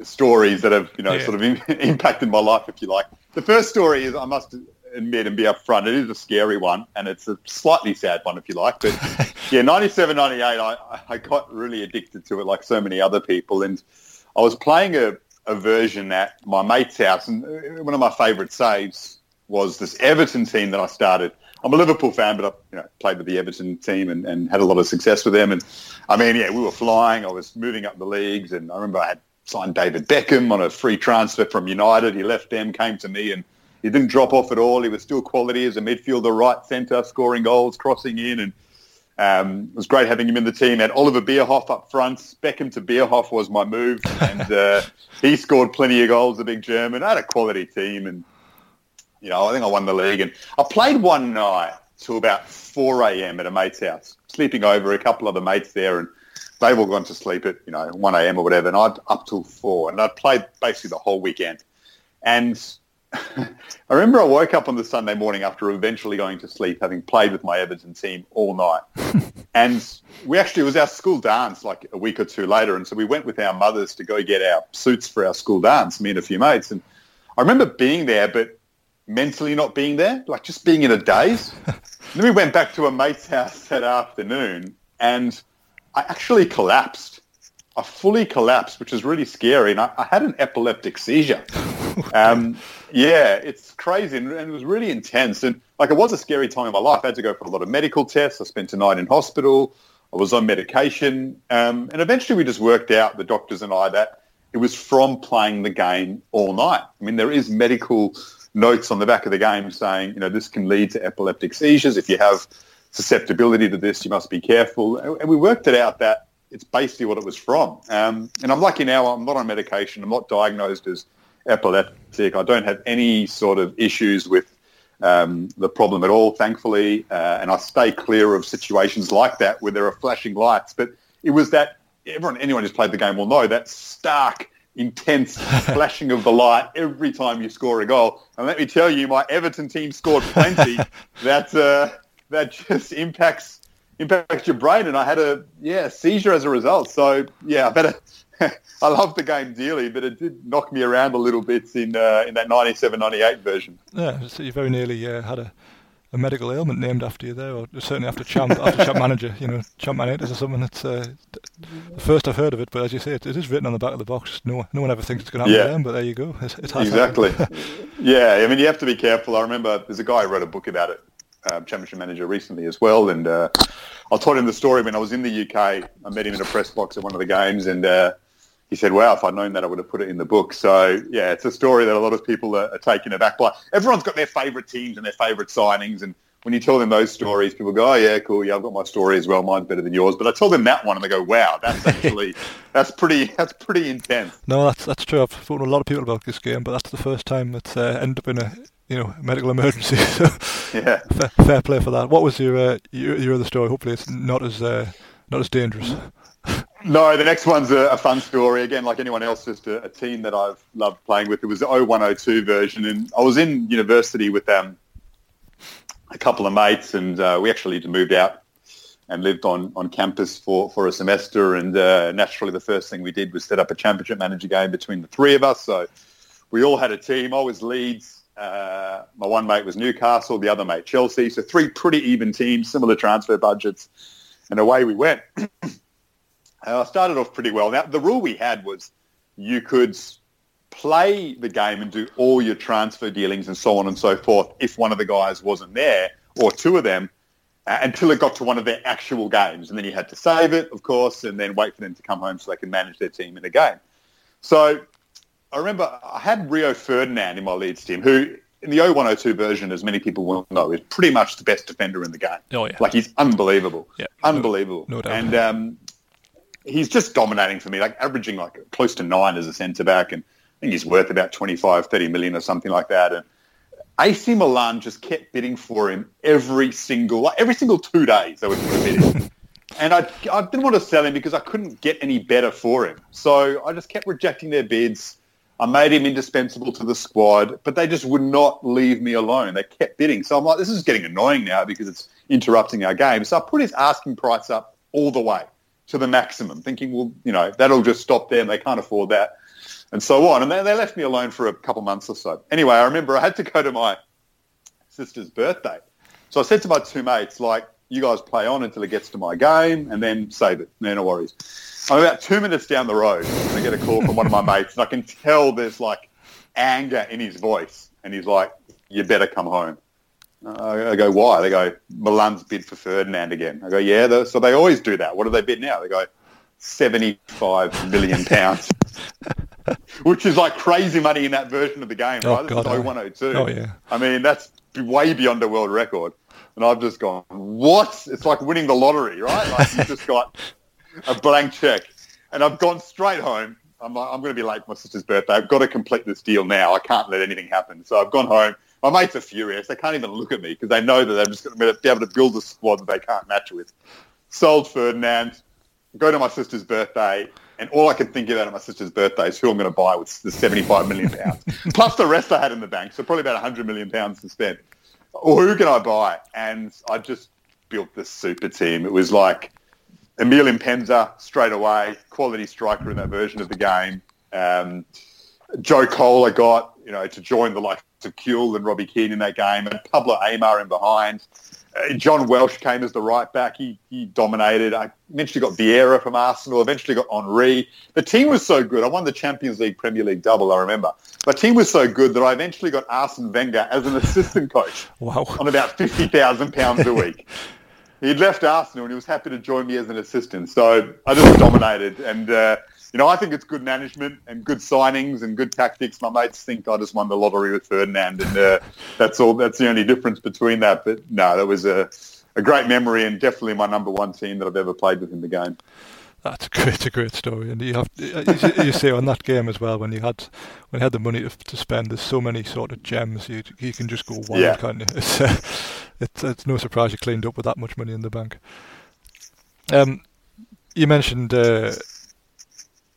stories that have, you know, yeah. sort of in, impacted my life, if you like. The first story is, I must admit and be upfront, it is a scary one, and it's a slightly sad one, if you like. But yeah, ninety-seven, ninety-eight, I, I got really addicted to it, like so many other people. And I was playing a, a version at my mate's house, and one of my favourite saves was this Everton team that I started. I'm a Liverpool fan, but I you know, played with the Everton team and, and had a lot of success with them. And I mean, yeah, we were flying. I was moving up the leagues, and I remember I had signed David Beckham on a free transfer from United. He left them, came to me, and he didn't drop off at all. He was still quality as a midfielder, right centre, scoring goals, crossing in, and um, it was great having him in the team. Had Oliver Bierhoff up front. Beckham to Bierhoff was my move, and uh, he scored plenty of goals, the big German. I had a quality team, and you know, I think I won the league. And I played one night till about four a.m. at a mate's house, sleeping over, a couple of the mates there, and they've all gone to sleep at, you know, one a.m. or whatever, and I'd up till four, and I played basically the whole weekend. And I remember I woke up on the Sunday morning after eventually going to sleep, having played with my Everton team all night. And we actually, it was our school dance like a week or two later, and so we went with our mothers to go get our suits for our school dance, me and a few mates. And I remember being there, but mentally not being there, like just being in a daze. Then we went back to a mate's house that afternoon, and I actually collapsed. I fully collapsed, which is really scary. And I, I had an epileptic seizure. Um, yeah, it's crazy, and, and it was really intense. And like, it was a scary time in my life. I had to go for a lot of medical tests. I spent a night in hospital. I was on medication, um, and eventually we just worked out, the doctors and I, that it was from playing the game all night. I mean, there is medical notes on the back of the game saying, you know, this can lead to epileptic seizures. If you have susceptibility to this, you must be careful. And we worked it out that it's basically what it was from. Um, and I'm lucky now, I'm not on medication. I'm not diagnosed as epileptic. I don't have any sort of issues with um, the problem at all, thankfully. Uh, and I stay clear of situations like that where there are flashing lights. But it was that, everyone, anyone who's played the game will know, that stark, intense flashing of the light every time you score a goal. And let me tell you, my Everton team scored plenty. that uh, that just impacts impacts your brain. And I had a yeah seizure as a result. So, yeah, I better... I love the game dearly, but it did knock me around a little bit in uh, in that ninety-seven ninety-eight version. Yeah, so you very nearly uh, had a, a medical ailment named after you there, or certainly after Champ, after Champ Manager, you know, Champ Manitis or something. It's uh, the first I've heard of it, but as you say, it, it is written on the back of the box. No, no one ever thinks it's going to happen yeah. to them, but there you go. It, it has exactly. Yeah, I mean, you have to be careful. I remember there's a guy who wrote a book about it, uh, Championship Manager, recently as well, and uh, I told him the story when I was in the U K. I met him in a press box at one of the games, and uh, he said, wow, if I'd known that, I would have put it in the book. So, yeah, it's a story that a lot of people are, are taken aback by. Everyone's got their favourite teams and their favourite signings, and when you tell them those stories, people go, oh, yeah, cool, yeah, I've got my story as well, mine's better than yours. But I tell them that one, and they go, wow, that's actually, that's pretty that's pretty intense. No, that's that's true. I've talked to a lot of people about this game, but that's the first time it's uh, ended up in a, you know, medical emergency. So yeah. fair, fair play for that. What was your, uh, your your other story? Hopefully it's not as uh, not as dangerous. No, the next one's a, a fun story. Again, like anyone else, just a, a team that I've loved playing with. It was the oh one oh two version, and I was in university with um. a couple of mates, and uh, we actually moved out and lived on, on campus for, for a semester, and uh, naturally the first thing we did was set up a Championship Manager game between the three of us. So we all had a team. I was Leeds, uh, my one mate was Newcastle, the other mate Chelsea, so three pretty even teams, similar transfer budgets, and away we went. I started off pretty well. Now, the rule we had was you could play the game and do all your transfer dealings and so on and so forth if one of the guys wasn't there, or two of them, uh, until it got to one of their actual games. And then you had to save it, of course, and then wait for them to come home so they can manage their team in a game. So I remember I had Rio Ferdinand in my Leeds team, who in the oh one oh two version, as many people will know, is pretty much the best defender in the game. Oh, yeah. Like, he's unbelievable. Yeah. Unbelievable. No, no doubt. And um, he's just dominating for me, like averaging like close to nine as a centre-back, and I think he's worth about twenty-five, thirty million or something like that. And A C Milan just kept bidding for him every single, every single two days they would put a bid in. And I, I didn't want to sell him because I couldn't get any better for him. So I just kept rejecting their bids. I made him indispensable to the squad, but they just would not leave me alone. They kept bidding. So I'm like, this is getting annoying now because it's interrupting our game. So I put his asking price up all the way to the maximum, thinking, well, you know, that'll just stop them. They can't afford that. And so on. And they, they left me alone for a couple months or so. Anyway, I remember I had to go to my sister's birthday. So I said to my two mates, like, you guys play on until it gets to my game and then save it. No, no worries. I'm about two minutes down the road and I get a call from one of my mates, and I can tell there's like anger in his voice, and he's like, you better come home. I go, why? They go, Milan's bid for Ferdinand again. I go, yeah, so they always do that. What do they bid now? They go, seventy-five million pounds, which is like crazy money in that version of the game, oh, right? God, this is oh one oh two. Oh, yeah. I mean, that's way beyond a world record. And I've just gone, what? It's like winning the lottery, right? Like you've just got a blank check. And I've gone straight home. I'm like, I'm going to be late for my sister's birthday. I've got to complete this deal now. I can't let anything happen. So I've gone home. My mates are furious. They can't even look at me because they know that they're just going to be able to build a squad that they can't match with. Sold Ferdinand, go to my sister's birthday, and all I could think about at my sister's birthday is who I'm going to buy with the seventy-five million pounds, plus the rest I had in the bank, so probably about one hundred million pounds to spend. Or who can I buy? And I just built this super team. It was like Emile Mpenza straight away, quality striker in that version of the game. Um, Joe Cole I got, you know, to join the likes of Kuehl and Robbie Keane in that game, and Pablo Aimar in behind. Uh, John Welsh came as the right back. He he dominated. I eventually got Vieira from Arsenal, eventually got Henri. The team was so good. I won the Champions League Premier League double, I remember. My team was so good that I eventually got Arsene Wenger as an assistant coach wow. on about fifty thousand pounds a week. He'd left Arsenal and he was happy to join me as an assistant. So I just dominated. And, uh, you know, I think it's good management and good signings and good tactics. My mates think I just won the lottery with Ferdinand, and uh, that's all. That's the only difference between that. But no, that was a, a great memory, and definitely my number one team that I've ever played with in the game. That's a great, a great story, and you have, you say on that game as well, when you had, when you had the money to, to spend, there's so many sort of gems you you can just go wild, yeah. can't you? It's, uh, it's it's no surprise you cleaned up with that much money in the bank. Um, you mentioned uh,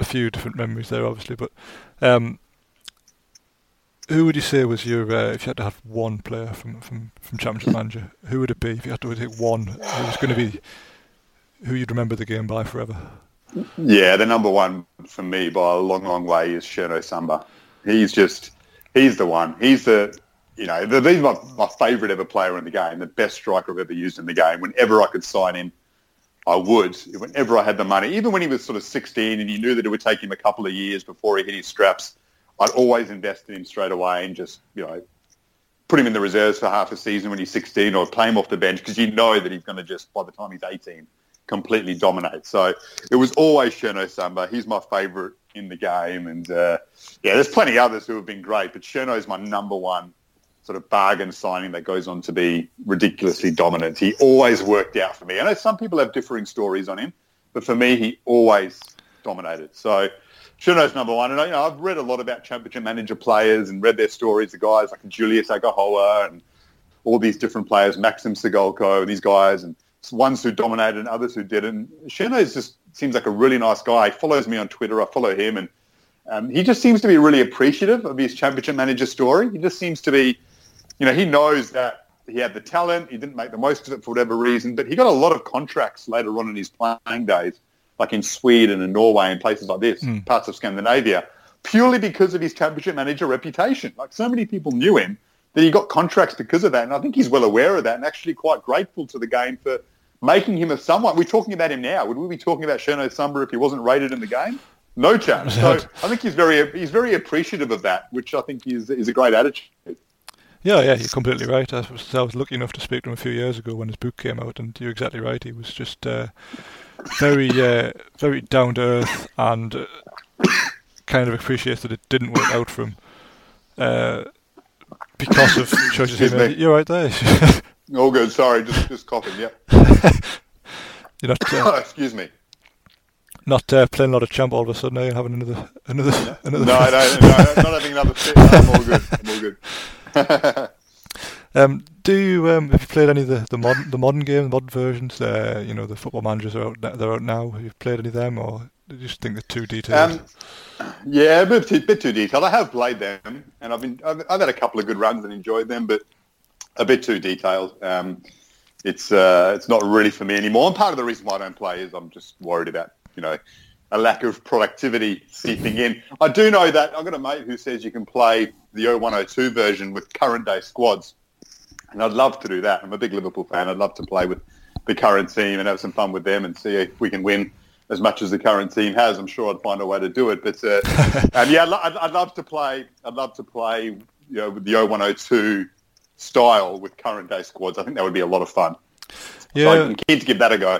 a few different memories there, obviously, but um, who would you say was your uh, if you had to have one player from from from Championship Manager, who would it be? If you had to take one, who was going to be? Who you'd remember the game by forever? Yeah, the number one for me by a long, long way is Cherno Samba. He's just, he's the one. He's the, you know, the, he's my, my favourite ever player in the game, the best striker I've ever used in the game. Whenever I could sign him, I would. Whenever I had the money, even when he was sort of sixteen and you knew that it would take him a couple of years before he hit his straps, I'd always invest in him straight away and just, you know, put him in the reserves for half a season when he's sixteen, or play him off the bench because you know that he's going to just, by the time he's eighteen, completely dominate. So it was always Cherno Samba. He's my favourite in the game, and uh, yeah, there's plenty of others who have been great, but Cherno's my number one sort of bargain signing that goes on to be ridiculously dominant. He always worked out for me. I know some people have differing stories on him, but for me, he always dominated. So Cherno's number one, and you know, I've read a lot about Championship Manager players and read their stories. The guys like Julius Agahola and all these different players, Maxim Sigolko, and these guys, and ones who dominated and others who didn't. Cherno just seems like a really nice guy. He follows me on Twitter. I follow him. And um, he just seems to be really appreciative of his Championship Manager story. He just seems to be, you know, he knows that he had the talent. He didn't make the most of it for whatever reason. But he got a lot of contracts later on in his playing days, like in Sweden and Norway and places like this, mm. parts of Scandinavia, purely because of his Championship Manager reputation. Like so many people knew him that he got contracts because of that. And I think he's well aware of that and actually quite grateful to the game for making him a someone. We're talking about him now. Would we be talking about Cherno Samba if he wasn't rated in the game? No chance. So I think he's very he's very appreciative of that, which I think is is a great attitude. Yeah, yeah, you're completely right. I was, I was lucky enough to speak to him a few years ago when his book came out, and you're exactly right. He was just uh, very, uh, very down to earth, and uh, kind of appreciates that it didn't work out for him. Uh, Because of choices he made. You're right there. All good. Sorry, just just coughing. Yep. You're not. Uh, Excuse me. Not uh, playing a lot of champ all of a sudden. Now you're having another another yeah. another. No, no, no, not having another fit. No, I'm all good. I'm all good. um, do you um, have you played any of the the modern the modern game, the modern versions? Uh, you know, the football managers are out. They're out now. Have you played any of them, or? I just think they're too detailed. Um, yeah, a bit too, bit too detailed. I have played them, and I've been I've, I've had a couple of good runs and enjoyed them, but a bit too detailed. Um, it's uh, it's not really for me anymore. And part of the reason why I don't play is I'm just worried about, you know, a lack of productivity seeping in. I do know that I've got a mate who says you can play the oh one oh two version with current day squads, and I'd love to do that. I'm a big Liverpool fan. I'd love to play with the current team and have some fun with them and see if we can win as much as the current team has. I'm sure I'd find a way to do it. But uh, um, yeah, I'd, I'd love to play. I'd love to play, you know, with the oh one oh two style with current day squads. I think that would be a lot of fun. Yeah, so I'm keen to give that a go.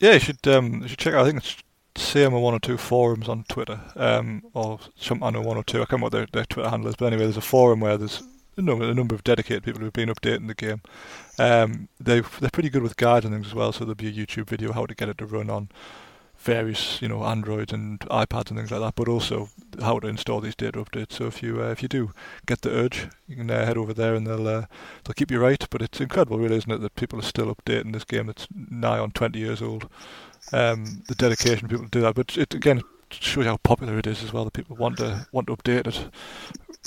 Yeah, you should um, you should check out, I think it's C M O one oh two forums on Twitter, um, or some I know one oh two. I can't remember what their, their Twitter handle is, but anyway, there's a forum where there's a number, a number of dedicated people who've been updating the game. Um, they they're pretty good with guides and things as well. So there'll be a YouTube video how to get it to run on various, you know, Androids and iPads and things like that, but also how to install these data updates. So if you uh, if you do get the urge, you can uh, head over there and they'll uh, they'll keep you right. But it's incredible, really, isn't it, that people are still updating this game that's nigh on twenty years old. Um, the dedication people do that, but it again shows how popular it is as well. That people want to want to update it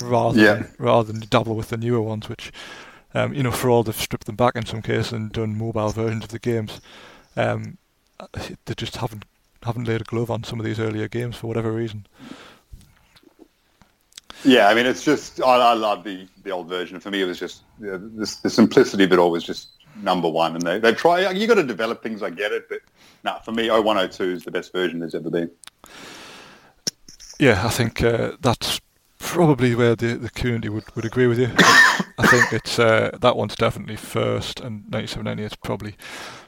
rather yeah. than, rather than dabble with the newer ones, which um, you know, for all they've stripped them back in some cases and done mobile versions of the games. Um, they just haven't haven't laid a glove on some of these earlier games for whatever reason. Yeah, I mean, it's just I, I love the, the old version. For me, it was just you know, the, the simplicity of it all was just number one, and they they try. You got to develop things. I get it, but nah, for me, oh one oh two is the best version there's ever been. Yeah, I think uh, that's probably where the, the community would, would agree with you. I think it's uh, that one's definitely first, and ninety-seven ninety-eight is probably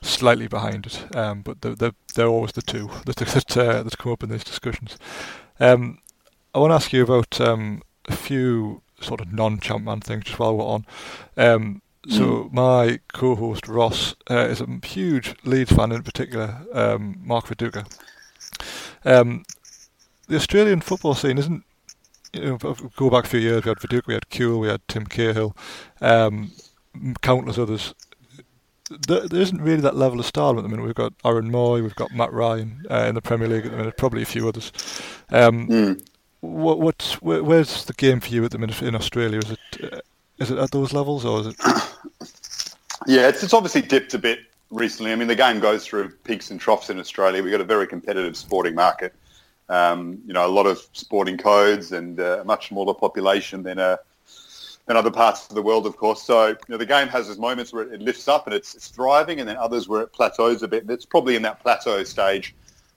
slightly behind it. Um, but they're, they're they're always the two that that, uh, that come up in these discussions. Um, I want to ask you about um, a few sort of non-Champman things just while we're on. Um, So my co-host Ross uh, is a huge Leeds fan, in particular um, Mark Viduka. Um, the Australian football scene isn't, you know, go back a few years, we had Viduka, we had Kuehl, we had Tim Cahill, um, countless others. There, there isn't really that level of stardom at the minute. We've got Aaron Moy, we've got Matt Ryan uh, in the Premier League at the minute, probably a few others. Um, mm. What what's, where, where's the game for you at the minute in Australia? Is it? Uh, Is it at those levels, or is it? Yeah, it's, it's obviously dipped a bit recently. I mean, the game goes through peaks and troughs in Australia. We've got a very competitive sporting market. Um, you know, a lot of sporting codes and uh, a much smaller population than uh, than other parts of the world, of course. So, you know, the game has its moments where it, it lifts up and it's, it's thriving, and then others where it plateaus a bit. It's probably in that plateau stage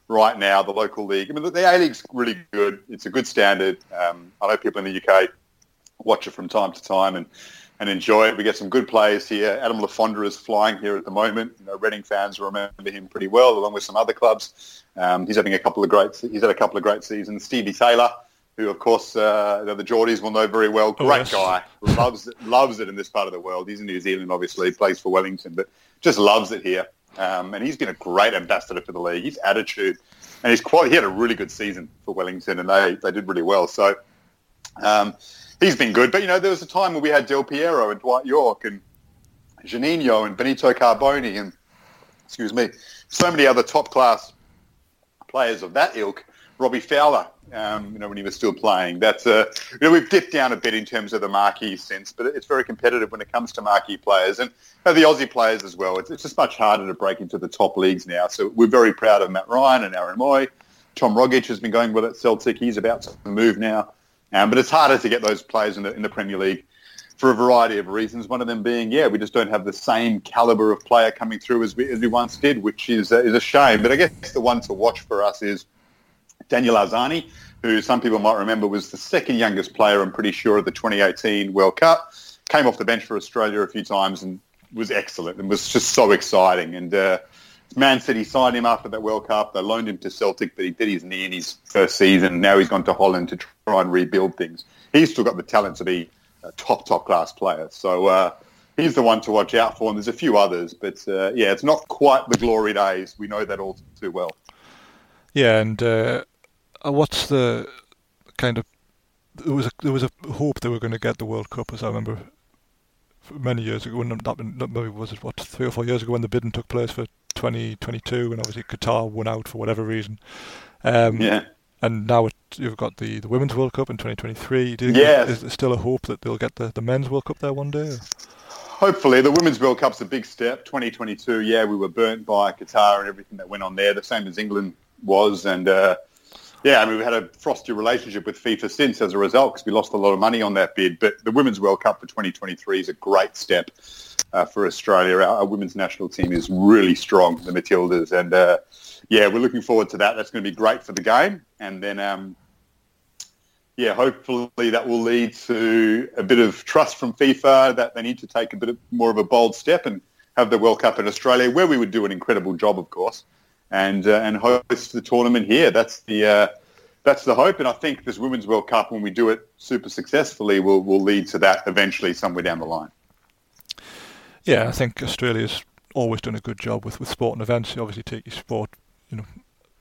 right now. The local league, I mean, the, the A-League's really good. It's a good standard. Um, I know people in the U K watch it from time to time and, and enjoy it. We get some good players here. Adam Lafondra is flying here at the moment. You know, Reading fans remember him pretty well, along with some other clubs. Um, he's having a couple of great. He's had a couple of great seasons. Stevie Taylor, who of course uh, the Geordies will know very well, great oh, yes. guy, loves loves it in this part of the world. He's in New Zealand, obviously, plays for Wellington, but just loves it here. Um, and he's been a great ambassador for the league. His attitude and his quality. He had a really good season for Wellington, and they they did really well. So. Um, He's been good, but, you know, there was a time when we had Del Piero and Dwight York and Janino and Benito Carboni and, excuse me, so many other top-class players of that ilk. Robbie Fowler, um, you know, when he was still playing. That's uh, you know, we've dipped down a bit in terms of the marquee sense, but it's very competitive when it comes to marquee players and you know, the Aussie players as well. It's, it's just much harder to break into the top leagues now. So we're very proud of Matt Ryan and Aaron Moy. Tom Rogic has been going well at Celtic. He's about to move now. Um, but it's harder to get those players in the, in the Premier League for a variety of reasons. One of them being, yeah, we just don't have the same calibre of player coming through as we as we once did, which is uh, is a shame. But I guess the one to watch for us is Daniel Arzani, who some people might remember was the second youngest player, I'm pretty sure, of the twenty eighteen World Cup. Came off the bench for Australia a few times and was excellent and was just so exciting. And uh, Man City signed him after that World Cup. They loaned him to Celtic, but he did his knee in his first season. Now he's gone to Holland to try and rebuild things. He's still got the talent to be a top, top-class player. So uh, he's the one to watch out for, and there's a few others. But, uh, yeah, it's not quite the glory days. We know that all too well. Yeah, and uh, what's the kind of... There was a, there was a hope they were going to get the World Cup, as I remember, many years ago. Not, not, maybe was it, what, three or four years ago when the bidding took place for twenty twenty-two, and obviously Qatar won out for whatever reason. Um, yeah. And now it, you've got the, the Women's World Cup in twenty twenty-three. Do you, yes. Is there still a hope that they'll get the, the Men's World Cup there one day? Or? Hopefully. The Women's World Cup's a big step. twenty twenty-two, yeah, we were burnt by Qatar and everything that went on there, the same as England was. And, uh, yeah, I mean, we've had a frosty relationship with FIFA since as a result because we lost a lot of money on that bid. But the Women's World Cup for twenty twenty-three is a great step. Uh, for Australia, our, our women's national team is really strong, the Matildas, and uh, yeah, we're looking forward to that. That's going to be great for the game. And then, um, yeah, hopefully that will lead to a bit of trust from FIFA that they need to take a bit of, more of a bold step and have the World Cup in Australia, where we would do an incredible job, of course, and uh, and host the tournament here. That's the uh, that's the hope. And I think this Women's World Cup, when we do it super successfully, will will lead to that eventually somewhere down the line. Yeah, I think Australia's always done a good job with, with sport and events. You obviously take your sport, you know,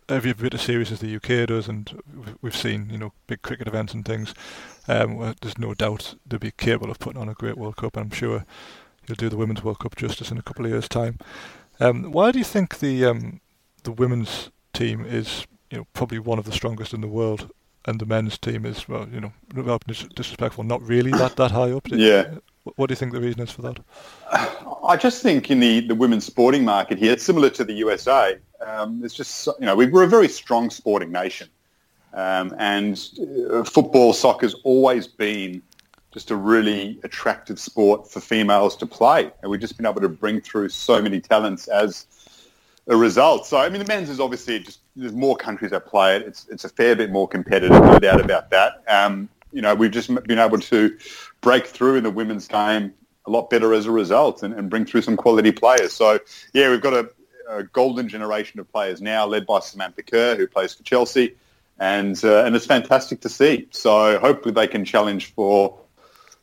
every bit as serious as the U K does, and we've seen, you know, big cricket events and things. Um, where there's no doubt they'll be capable of putting on a great World Cup, and I'm sure you'll do the Women's World Cup justice in a couple of years' time. Um, why do you think the um, the women's team is, you know, probably one of the strongest in the world, and the men's team is, well, you know, without being disrespectful, not really that, that high up? Yeah. What do you think the reason is for that? I just think in the, the women's sporting market here, it's similar to the U S A. Um, it's just, you know, we, we're a very strong sporting nation, um, and football, soccer's always been just a really attractive sport for females to play. And we've just been able to bring through so many talents as a result. So, I mean, the men's is obviously just, there's more countries that play it. It's it's a fair bit more competitive, no doubt about that. Um, you know, we've just been able to break through in the women's game a lot better as a result, and, and bring through some quality players. So, yeah, we've got a, a golden generation of players now, led by Samantha Kerr, who plays for Chelsea. And, uh, and it's fantastic to see. So hopefully they can challenge for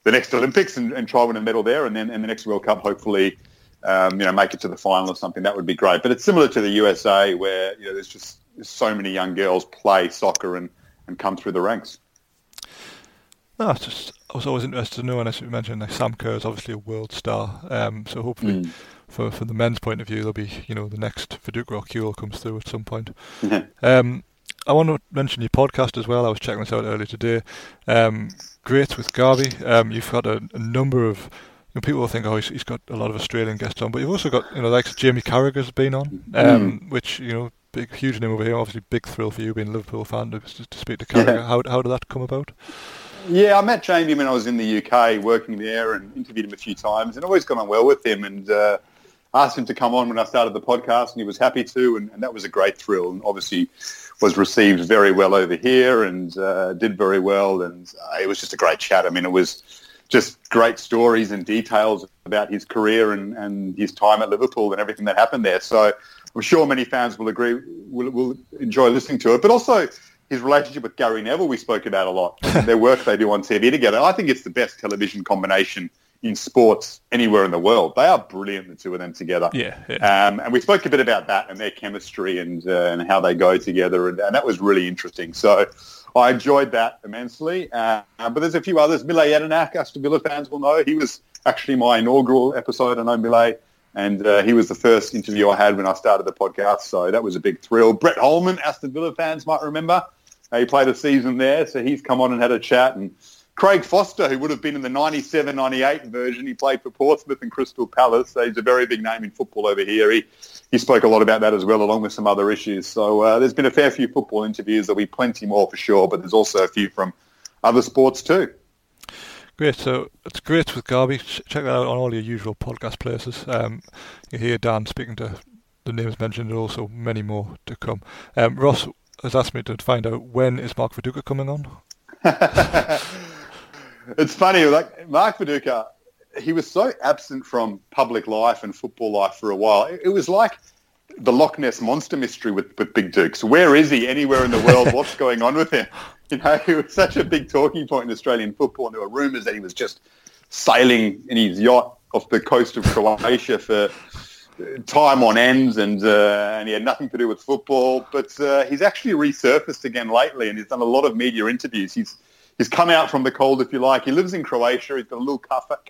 the next Olympics and, and try win a medal there, and then in the next World Cup, hopefully, um, you know, make it to the final or something. That would be great. But it's similar to the U S A, where, you know, there's just there's so many young girls play soccer and, and come through the ranks. No, it's just, I was always interested to know, and as you mentioned, like, Sam Kerr is obviously a world star. Um, so hopefully, mm. for from the men's point of view, there'll be, you know, the next Viduka or Kew comes through at some point. Mm-hmm. Um, I want to mention your podcast as well. I was checking this out earlier today. Um, great with Garvey. Um, you've got a, a number of, you know, people will think, oh, he's, he's got a lot of Australian guests on, but you've also got, you know, like Jamie Carragher's been on, um, mm. which, you know, big huge name over here. Obviously, big thrill for you being a Liverpool fan to, to speak to Carragher. Yeah. How how did that come about? Yeah, I met Jamie when I was in the U K working there, and interviewed him a few times, and always got on well with him, and uh, asked him to come on when I started the podcast, and he was happy to, and, and that was a great thrill, and obviously was received very well over here, and uh, did very well, and uh, it was just a great chat. I mean, it was just great stories and details about his career and, and his time at Liverpool and everything that happened there. So I'm sure many fans will agree, will, will enjoy listening to it, but also his relationship with Gary Neville we spoke about a lot, and their work they do on T V together. I think it's the best television combination in sports anywhere in the world. They are brilliant, the two of them together. Yeah, yeah. Um, and we spoke a bit about that and their chemistry and uh, and how they go together, and, and that was really interesting. So I enjoyed that immensely. Uh, but there's a few others. Mile Jedinak, us Villa fans will know. He was actually my inaugural episode. I know Mile, and uh, he was the first interview I had when I started the podcast, so that was a big thrill. Brett Holman, Aston Villa fans might remember. Uh, he played a season there, so he's come on and had a chat. And Craig Foster, who would have been in the ninety-seven ninety-eight version, he played for Portsmouth and Crystal Palace, so he's a very big name in football over here. He he spoke a lot about that as well, along with some other issues. So uh, there's been a fair few football interviews. There'll be plenty more for sure, but there's also a few from other sports too. Great. So it's Great with Garby. Check that out on all your usual podcast places. Um, you hear Dan speaking to the names mentioned, and also many more to come. Um, Ross has asked me to find out, when is Mark Viduka coming on? It's funny, like Mark Viduka, he was so absent from public life and football life for a while. It, it was like the Loch Ness Monster mystery with, with Big Duke. So where is he anywhere in the world? What's going on with him? You know, he was such a big talking point in Australian football, and there were rumours that he was just sailing in his yacht off the coast of Croatia for time on ends, and uh, and he had nothing to do with football. But uh, he's actually resurfaced again lately, and he's done a lot of media interviews. He's He's come out from the cold, if you like. He lives in Croatia. He's got a little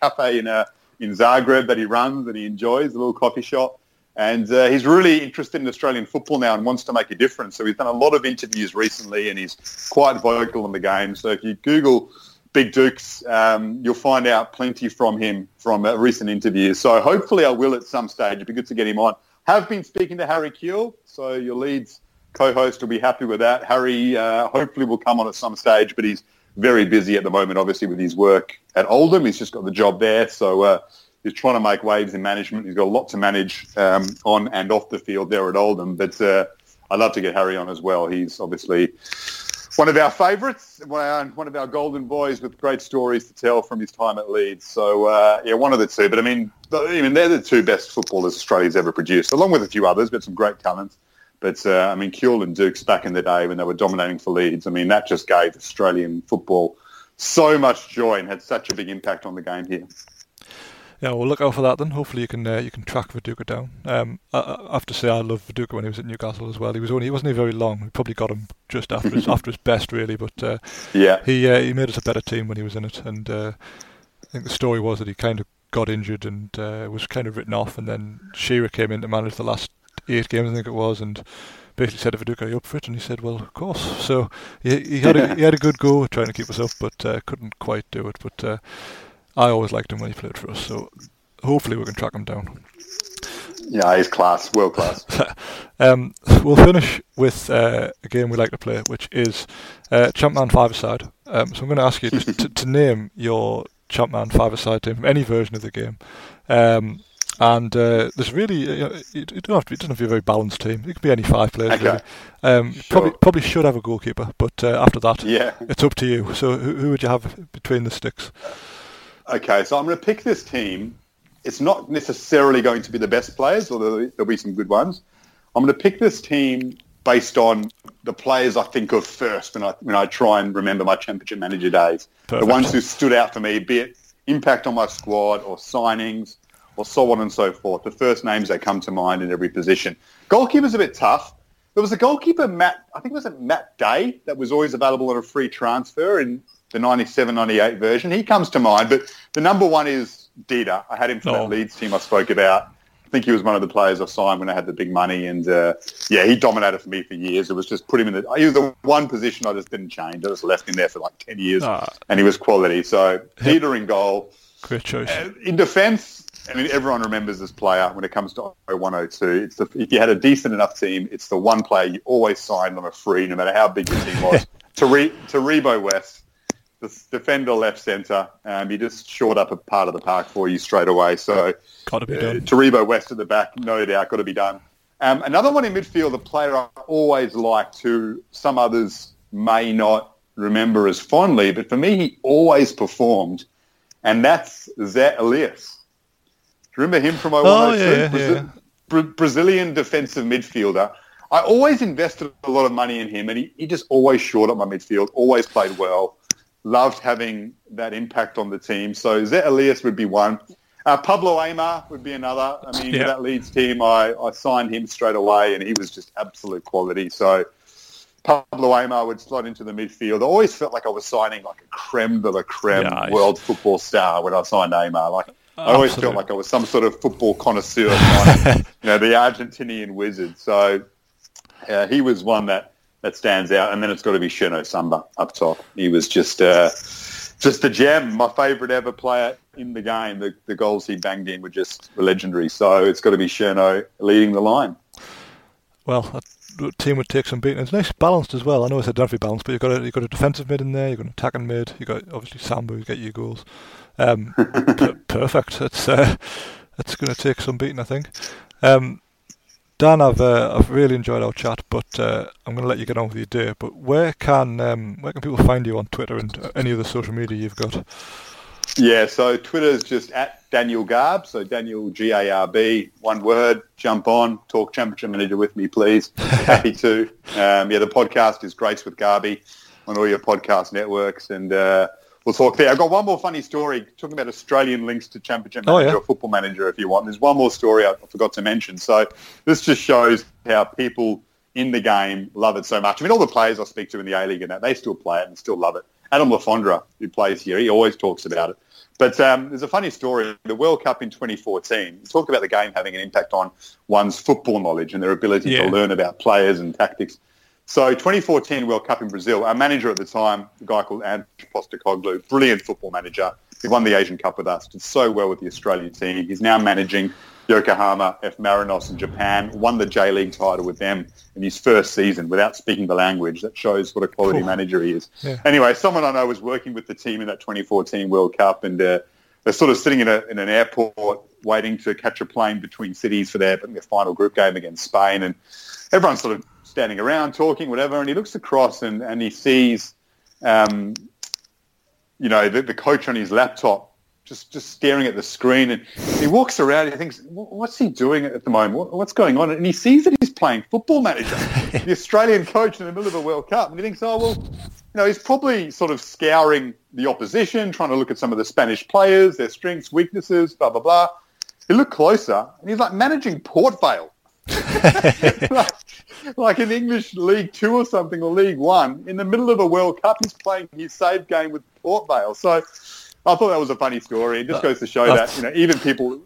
cafe in uh, in Zagreb that he runs and he enjoys, a little coffee shop. And uh, he's really interested in Australian football now and wants to make a difference. So he's done a lot of interviews recently, and he's quite vocal in the game. So if you Google Big Dukes, um, you'll find out plenty from him from uh, recent interviews. So hopefully I will at some stage. It'd be good to get him on. Have been speaking to Harry Kew, so your Leeds co-host will be happy with that. Harry uh, hopefully will come on at some stage, but he's very busy at the moment, obviously, with his work at Oldham. He's just got the job there, so uh, he's trying to make waves in management. He's got a lot to manage um, on and off the field there at Oldham. But uh, I'd love to get Harry on as well. He's obviously one of our favourites, one of our golden boys with great stories to tell from his time at Leeds. So, uh, yeah, one of the two. But, I mean, I mean, they're the two best footballers Australia's ever produced, along with a few others, but some great talents. But, uh, I mean, Kuehl and Dukes back in the day when they were dominating for Leeds, I mean, that just gave Australian football so much joy and had such a big impact on the game here. Yeah, we'll look out for that then. Hopefully you can uh, you can track Viduka down. Um, I, I have to say I loved Viduka when he was at Newcastle as well. He was only he wasn't very long. We probably got him just after his after his best really, but uh, yeah, he uh, he made us a better team when he was in it. And uh, I think the story was that he kind of got injured and uh, was kind of written off. And then Shearer came in to manage the last eight games, I think it was, and basically said to Viduka, "Are you up for it?" And he said, "Well, of course." So he he had a, he had a good go at trying to keep us up, but uh, couldn't quite do it. But uh, I always liked him when he played for us, so hopefully we can track him down. Yeah, he's class, world class. um, we'll finish with uh, a game we like to play, which is uh, Champman Five-a-Side. Um, so I'm going to ask you just to, to name your Champman Five-a-Side team from any version of the game. Um, and uh, there's really, you know, it, it, don't have to be, it doesn't have to be a very balanced team. It could be any five players. Okay. Really. Um, sure. Probably probably should have a goalkeeper, but uh, after that, yeah. It's up to you. So who, who would you have between the sticks? Okay, so I'm going to pick this team. It's not necessarily going to be the best players, although there'll be some good ones. I'm going to pick this team based on the players I think of first when I when I try and remember my Championship manager days. Perfect. The ones who stood out for me, be it impact on my squad or signings or so on and so forth. The first names that come to mind in every position. Goalkeeper's a bit tough. There was a goalkeeper, Matt, I think it was a Matt Day, that was always available on a free transfer in the ninety-seven ninety-eight version. He comes to mind, but the number one is Dida. I had him from oh. that Leeds team I spoke about. I think he was one of the players I signed when I had the big money, and uh, yeah, he dominated for me for years. It was just put him in the... He was the one position I just didn't change. I just left him there for like ten years, ah. and he was quality. So Dida in goal. Great choice. Uh, in defence, I mean, everyone remembers this player when it comes to oh one oh two. It's the, if you had a decent enough team, it's the one player you always signed on a free, no matter how big your team was. Tari- Taribo West. The defender left centre, um, he just shored up a part of the park for you straight away. So, got to be done. Uh, Taribo West at the back, no doubt, got to be done. Um, another one in midfield, a player I always liked, who some others may not remember as fondly, but for me, he always performed, and that's Zé Elias. Do you remember him from oh one oh two? Oh, yeah, Bra- yeah. Bra- Brazilian defensive midfielder. I always invested a lot of money in him, and he, he just always shored up my midfield, always played well. Loved having that impact on the team. So Zé Elias would be one. Uh, Pablo Aimar would be another. I mean, yeah. that Leeds team, I, I signed him straight away, and he was just absolute quality. So Pablo Aimar would slot into the midfield. I always felt like I was signing like a creme de la creme yeah, world football star when I signed Aimar. Like, I always absolutely. felt like I was some sort of football connoisseur, signing, you know, the Argentinian wizard. So uh, he was one that That stands out, and then it's got to be Cherno Samba up top. He was just uh, just a gem, my favourite ever player in the game. The, the goals he banged in were just legendary, so it's got to be Cherno leading the line. Well, that team would take some beating. It's nice balanced as well. I know it's a deadly balance, but you've got a, you've got a defensive mid in there, you've got an attacking mid, you've got obviously Samba who get you goals. Um, p- perfect. It's, uh, it's going to take some beating, I think. Um, Dan, I've uh, I've really enjoyed our chat, but uh, I'm going to let you get on with your day. But where can um, where can people find you on Twitter and any other social media you've got? Yeah, so Twitter is just at Daniel Garb, so Daniel G A R B, one word. Jump on, talk Championship manager with me, please. Happy to. Um, yeah, the podcast is Grace with Garby on all your podcast networks, and uh, we'll talk there. I've got one more funny story talking about Australian links to Championship manager oh, yeah. or football manager if you want. There's one more story I forgot to mention. So this just shows how people in the game love it so much. I mean, all the players I speak to in the A-League and that, they still play it and still love it. Adam Lafondra, who plays here, he always talks about it. But um, there's a funny story. The World Cup in twenty fourteen, we talked about the game having an impact on one's football knowledge and their ability yeah. to learn about players and tactics. So twenty fourteen World Cup in Brazil, our manager at the time, a guy called Ange Postecoglou, brilliant football manager. He won the Asian Cup with us, did so well with the Australian team. He's now managing Yokohama, F. Marinos in Japan, won the J-League title with them in his first season without speaking the language. That shows what a quality cool. manager he is. Yeah. Anyway, someone I know was working with the team in that twenty fourteen World Cup, and uh, they're sort of sitting in, a, in an airport waiting to catch a plane between cities for their, their final group game against Spain, and everyone's sort of standing around talking, whatever, and he looks across and, and he sees, um, you know, the, the coach on his laptop just, just staring at the screen. And he walks around and he thinks, what's he doing at the moment? What, what's going on? And he sees that he's playing Football Manager, the Australian coach in the middle of a World Cup. And he thinks, oh, well, you know, he's probably sort of scouring the opposition, trying to look at some of the Spanish players, their strengths, weaknesses, blah, blah, blah. He looked closer and he's like managing Port Vale. like, like in English League Two or something, or League One, in the middle of a World Cup, he's playing his save game with Port Vale. So I thought that was a funny story. It just goes to show that, you know, even people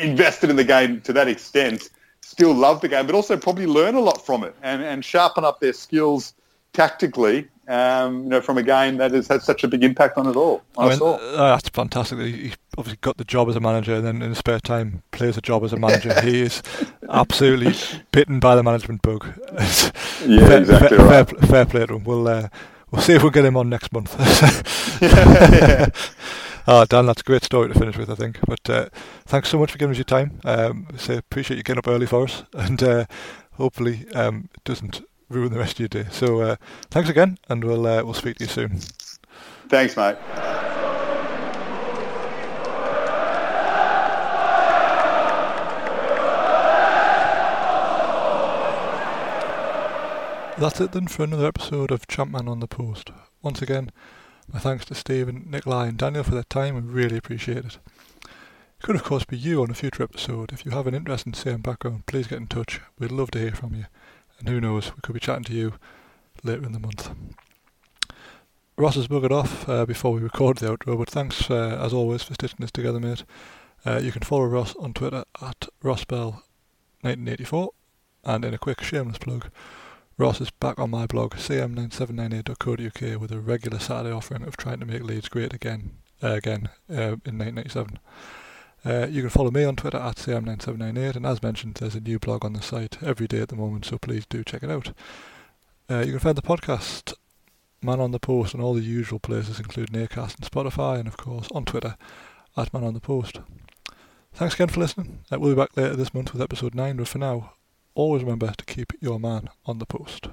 invested in the game to that extent still love the game, but also probably learn a lot from it and, and sharpen up their skills tactically. Um, you know, from a game that has had such a big impact on it all. On I mean, all. Uh, that's fantastic. He obviously got the job as a manager, and then in his spare time plays a job as a manager. He is absolutely bitten by the management bug. yeah, fair, exactly fair, right. Fair, fair play to him. We'll uh, we'll see if we we'll get him on next month. yeah, yeah. Oh, Dan, that's a great story to finish with, I think. But uh, thanks so much for giving us your time. Um, so appreciate you getting up early for us, and uh, hopefully um, it doesn't ruin the rest of your day. So uh, thanks again, and we'll uh, we'll speak to you soon. Thanks, mate. That's it then for another episode of Champman on the Post. Once again, my thanks to Stephen, Nikolai and Daniel for their time. I really appreciate it. It could of course be you on a future episode. If you have an interesting C M background, please get in touch. We'd love to hear from you. And who knows, we could be chatting to you later in the month. Ross has buggered off uh, before we record the outro, but thanks uh, as always for stitching this together, mate. Uh, you can follow Ross on Twitter at Ross Bell nineteen eighty-four. And in a quick shameless plug, Ross is back on my blog C M nine seven nine eight dot co dot U K with a regular Saturday offering of trying to make Leeds great again uh, again uh, in nineteen ninety-seven. Uh, you can follow me on Twitter at C M nine seven nine eight, and as mentioned, there's a new blog on the site every day at the moment, so please do check it out. Uh, you can find the podcast Man on the Post on all the usual places, including Acast and Spotify, and of course on Twitter at Man on the Post. Thanks again for listening. Uh, we'll be back later this month with episode nine, but for now, always remember to keep your man on the post.